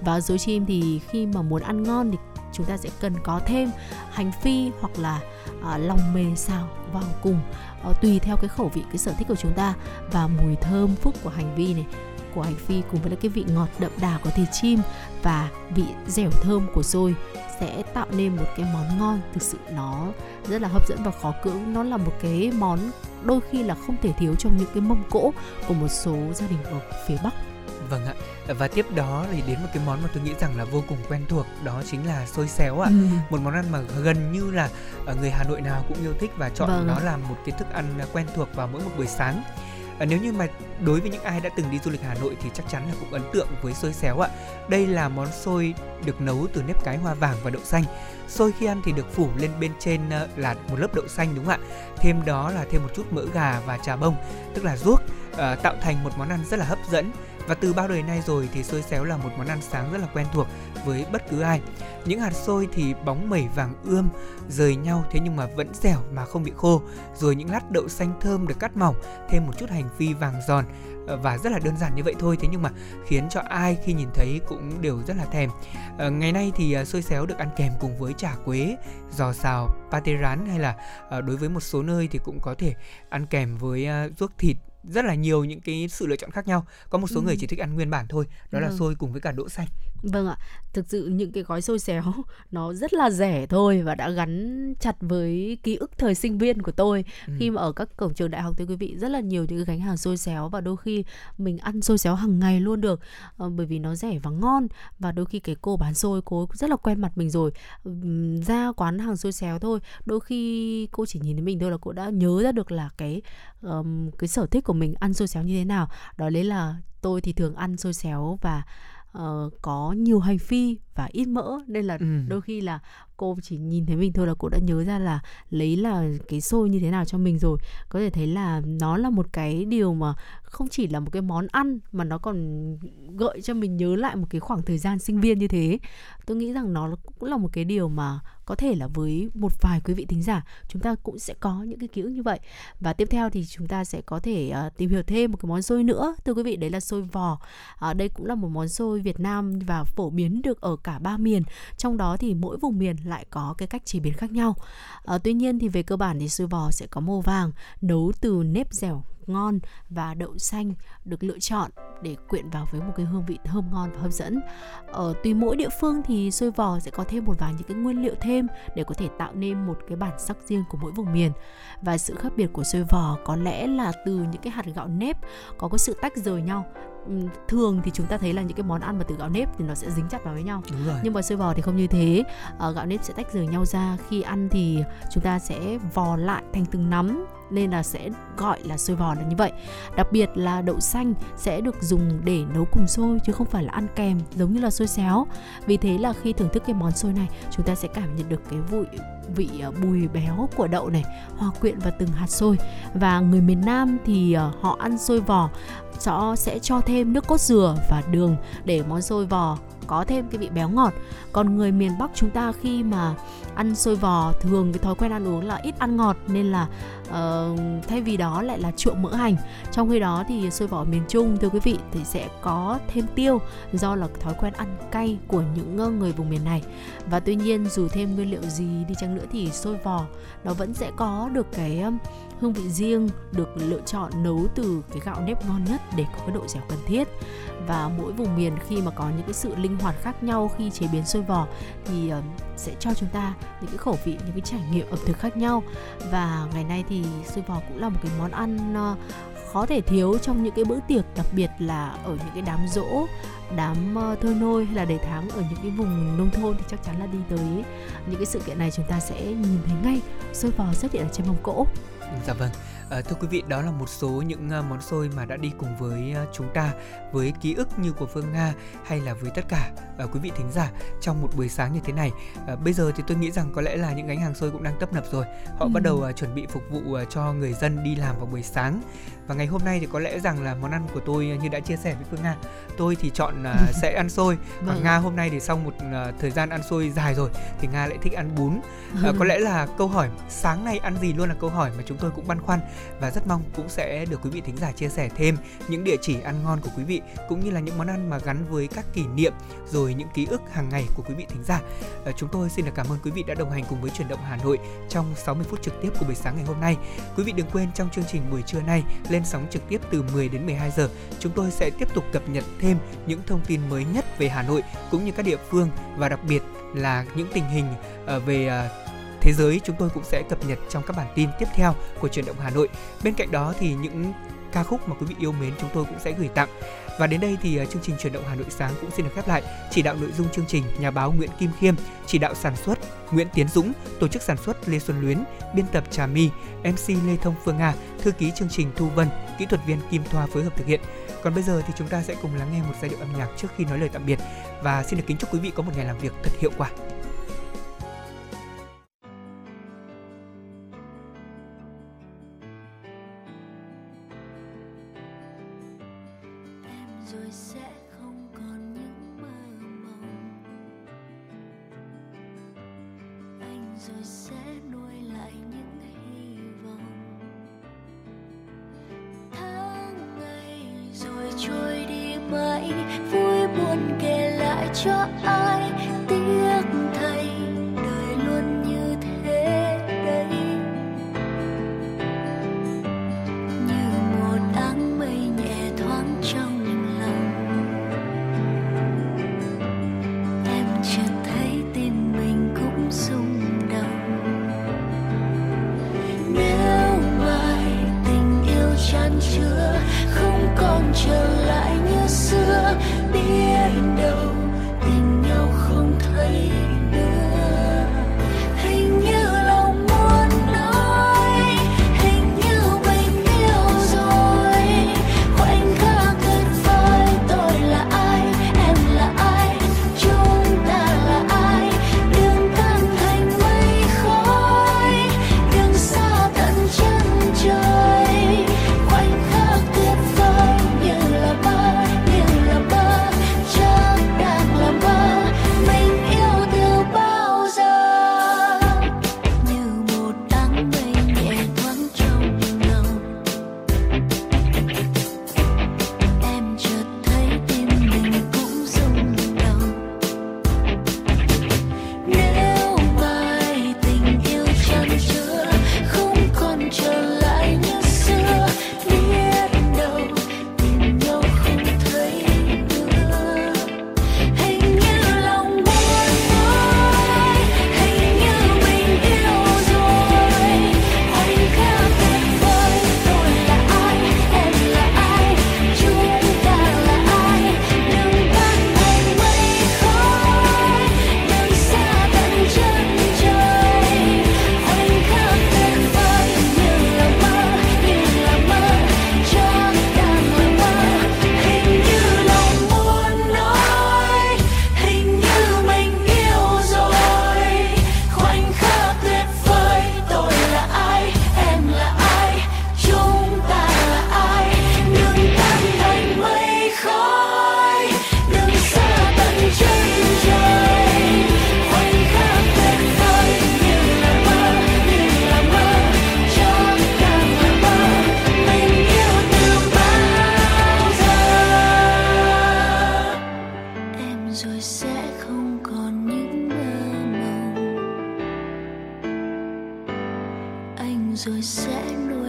Và xôi chim thì khi mà muốn ăn ngon thì chúng ta sẽ cần có thêm hành phi hoặc là à, lòng mề xào vào cùng, à, tùy theo cái khẩu vị, cái sở thích của chúng ta. Và mùi thơm phức của hành vi này, của hành phi cùng với cái vị ngọt đậm đà của thịt chim và vị dẻo thơm của xôi sẽ tạo nên một cái món ngon thực sự nó rất là hấp dẫn và khó cưỡng. Nó là một cái món đôi khi là không thể thiếu trong những cái mâm cỗ của một số gia đình ở phía Bắc. Vâng ạ, và tiếp đó thì đến một cái món mà tôi nghĩ rằng là vô cùng quen thuộc, đó chính là xôi xéo ạ. Ừ. Một món ăn mà gần như là người Hà Nội nào cũng yêu thích và chọn vâng. nó làm một cái thức ăn quen thuộc vào mỗi một buổi sáng. Nếu như mà đối với những ai đã từng đi du lịch Hà Nội thì chắc chắn là cũng ấn tượng với xôi xéo ạ. Đây là món xôi được nấu từ nếp cái hoa vàng và đậu xanh. Xôi khi ăn thì được phủ lên bên trên là một lớp đậu xanh, đúng không ạ? Thêm đó là thêm một chút mỡ gà và trà bông, tức là ruốc, tạo thành một món ăn rất là hấp dẫn. Và từ bao đời nay rồi thì xôi xéo là một món ăn sáng rất là quen thuộc với bất cứ ai. Những hạt xôi thì bóng mẩy vàng ươm, rời nhau thế nhưng mà vẫn dẻo mà không bị khô. Rồi những lát đậu xanh thơm được cắt mỏng, thêm một chút hành phi vàng giòn. Và rất là đơn giản như vậy thôi, thế nhưng mà khiến cho ai khi nhìn thấy cũng đều rất là thèm. à, Ngày nay thì xôi xéo được ăn kèm cùng với chả quế, giò xào, pate rán, hay là à, đối với một số nơi thì cũng có thể ăn kèm với à, ruốc thịt. Rất là nhiều những cái sự lựa chọn khác nhau. Có một số ừ. người chỉ thích ăn nguyên bản thôi, đó là ừ. xôi cùng với cả đỗ xanh. Vâng ạ, thực sự những cái gói xôi xéo nó rất là rẻ thôi và đã gắn chặt với ký ức thời sinh viên của tôi. ừ. Khi mà ở các cổng trường đại học thưa quý vị, rất là nhiều những cái gánh hàng xôi xéo và đôi khi mình ăn xôi xéo hàng ngày luôn được, bởi vì nó rẻ và ngon. Và đôi khi cái cô bán xôi cô rất là quen mặt mình rồi, ra quán hàng xôi xéo thôi, đôi khi cô chỉ nhìn thấy mình thôi là cô đã nhớ ra được là cái um, cái sở thích của mình ăn xôi xéo như thế nào. Đó đấy là tôi thì thường ăn xôi xéo và Uh, có nhiều hành phi và ít mỡ, nên là ừ. đôi khi là cô chỉ nhìn thấy mình thôi là cô đã nhớ ra là lấy là cái xôi như thế nào cho mình rồi. Có thể thấy là nó là một cái điều mà không chỉ là một cái món ăn mà nó còn gợi cho mình nhớ lại một cái khoảng thời gian sinh viên như thế. Tôi nghĩ rằng nó cũng là một cái điều mà có thể là với một vài quý vị thính giả chúng ta cũng sẽ có những cái ký ức như vậy. Và tiếp theo thì chúng ta sẽ có thể uh, tìm hiểu thêm một cái món xôi nữa thưa quý vị, đấy là xôi vò. uh, Đây cũng là một món xôi Việt Nam và phổ biến được ở cả ba miền, trong đó thì mỗi vùng miền lại có cái cách chế biến khác nhau. à, Tuy nhiên thì về cơ bản thì xôi vò sẽ có màu vàng, nấu từ nếp dẻo ngon và đậu xanh được lựa chọn để quyện vào với một cái hương vị thơm ngon và hấp dẫn. Ở tùy mỗi địa phương thì xôi vò sẽ có thêm một vài những cái nguyên liệu thêm để có thể tạo nên một cái bản sắc riêng của mỗi vùng miền. Và sự khác biệt của xôi vò có lẽ là từ những cái hạt gạo nếp có cái sự tách rời nhau. Thường thì chúng ta thấy là những cái món ăn mà từ gạo nếp thì nó sẽ dính chặt vào với nhau, nhưng mà xôi vò thì không như thế. à, Gạo nếp sẽ tách rời nhau ra, khi ăn thì chúng ta sẽ vò lại thành từng nắm, nên là sẽ gọi là xôi vò là như vậy. Đặc biệt là đậu xanh sẽ được dùng để nấu cùng xôi chứ không phải là ăn kèm giống như là xôi xéo. Vì thế là khi thưởng thức cái món xôi này, chúng ta sẽ cảm nhận được cái vị, vị bùi béo của đậu này hòa quyện vào từng hạt xôi. Và người miền Nam thì họ ăn xôi vò họ sẽ cho thêm nước cốt dừa và đường để món xôi vò có thêm cái vị béo ngọt. Còn người miền Bắc chúng ta khi mà ăn xôi vò thường cái thói quen ăn uống là ít ăn ngọt, nên là uh, thay vì đó lại là trộn mỡ hành. Trong khi đó thì xôi vò miền Trung thưa quý vị thì sẽ có thêm tiêu, do là thói quen ăn cay của những người vùng miền này. Và tuy nhiên dù thêm nguyên liệu gì đi chăng nữa thì xôi vò nó vẫn sẽ có được cái Hương vị riêng được lựa chọn nấu từ cái gạo nếp ngon nhất để có cái độ dẻo cần thiết. Và mỗi vùng miền khi mà có những cái sự linh hoạt khác nhau khi chế biến xôi vỏ thì sẽ cho chúng ta những cái khẩu vị, những cái trải nghiệm ẩm thực khác nhau. Và ngày nay thì xôi vỏ cũng là một cái món ăn khó thể thiếu trong những cái bữa tiệc, đặc biệt là ở những cái đám giỗ, đám thôi nôi hay là đầy tháng ở những cái vùng nông thôn thì chắc chắn là đi tới những cái sự kiện này chúng ta sẽ nhìn thấy ngay xôi vò xuất hiện ở trên mâm cỗ. Dạ vâng. À, thưa quý vị, đó là một số những uh, món xôi mà đã đi cùng với uh, chúng ta, với ký ức như của Phương Nga hay là với tất cả uh, quý vị thính giả trong một buổi sáng như thế này. Uh, bây giờ thì tôi nghĩ rằng có lẽ là những gánh hàng xôi cũng đang tấp nập rồi. Họ ừ. bắt đầu uh, chuẩn bị phục vụ uh, cho người dân đi làm vào buổi sáng. Và ngày hôm nay thì có lẽ rằng là món ăn của tôi uh, như đã chia sẻ với Phương Nga, tôi thì chọn uh, sẽ ăn xôi. Và Nga hôm nay thì sau một uh, thời gian ăn xôi dài rồi thì Nga lại thích ăn bún. Uh, ừ. Có lẽ là câu hỏi sáng nay ăn gì luôn là câu hỏi mà chúng tôi cũng băn khoăn. Và rất mong cũng sẽ được quý vị thính giả chia sẻ thêm những địa chỉ ăn ngon của quý vị, cũng như là những món ăn mà gắn với các kỷ niệm, rồi những ký ức hàng ngày của quý vị thính giả. Chúng tôi xin được cảm ơn quý vị đã đồng hành cùng với Chuyển động Hà Nội trong sáu mươi phút trực tiếp của buổi sáng ngày hôm nay. Quý vị đừng quên trong chương trình buổi trưa nay lên sóng trực tiếp từ mười đến mười hai giờ, chúng tôi sẽ tiếp tục cập nhật thêm những thông tin mới nhất về Hà Nội cũng như các địa phương, và đặc biệt là những tình hình về thế giới chúng tôi cũng sẽ cập nhật trong các bản tin tiếp theo của Chuyển động Hà Nội. Bên cạnh đó thì những ca khúc mà quý vị yêu mến chúng tôi cũng sẽ gửi tặng. Và đến đây thì chương trình Chuyển động Hà Nội sáng cũng xin được khép lại. Chỉ đạo nội dung chương trình nhà báo Nguyễn Kim Khiêm, chỉ đạo sản xuất Nguyễn Tiến Dũng, tổ chức sản xuất Lê Xuân Luyến, biên tập Trà My, em xê Lê Thông Phương Nga, thư ký chương trình Thu Vân, kỹ thuật viên Kim Thoa phối hợp thực hiện. Còn bây giờ thì chúng ta sẽ cùng lắng nghe một giai điệu âm nhạc trước khi nói lời tạm biệt, và xin được kính chúc quý vị có một ngày làm việc thật hiệu quả. Rồi sẽ nổi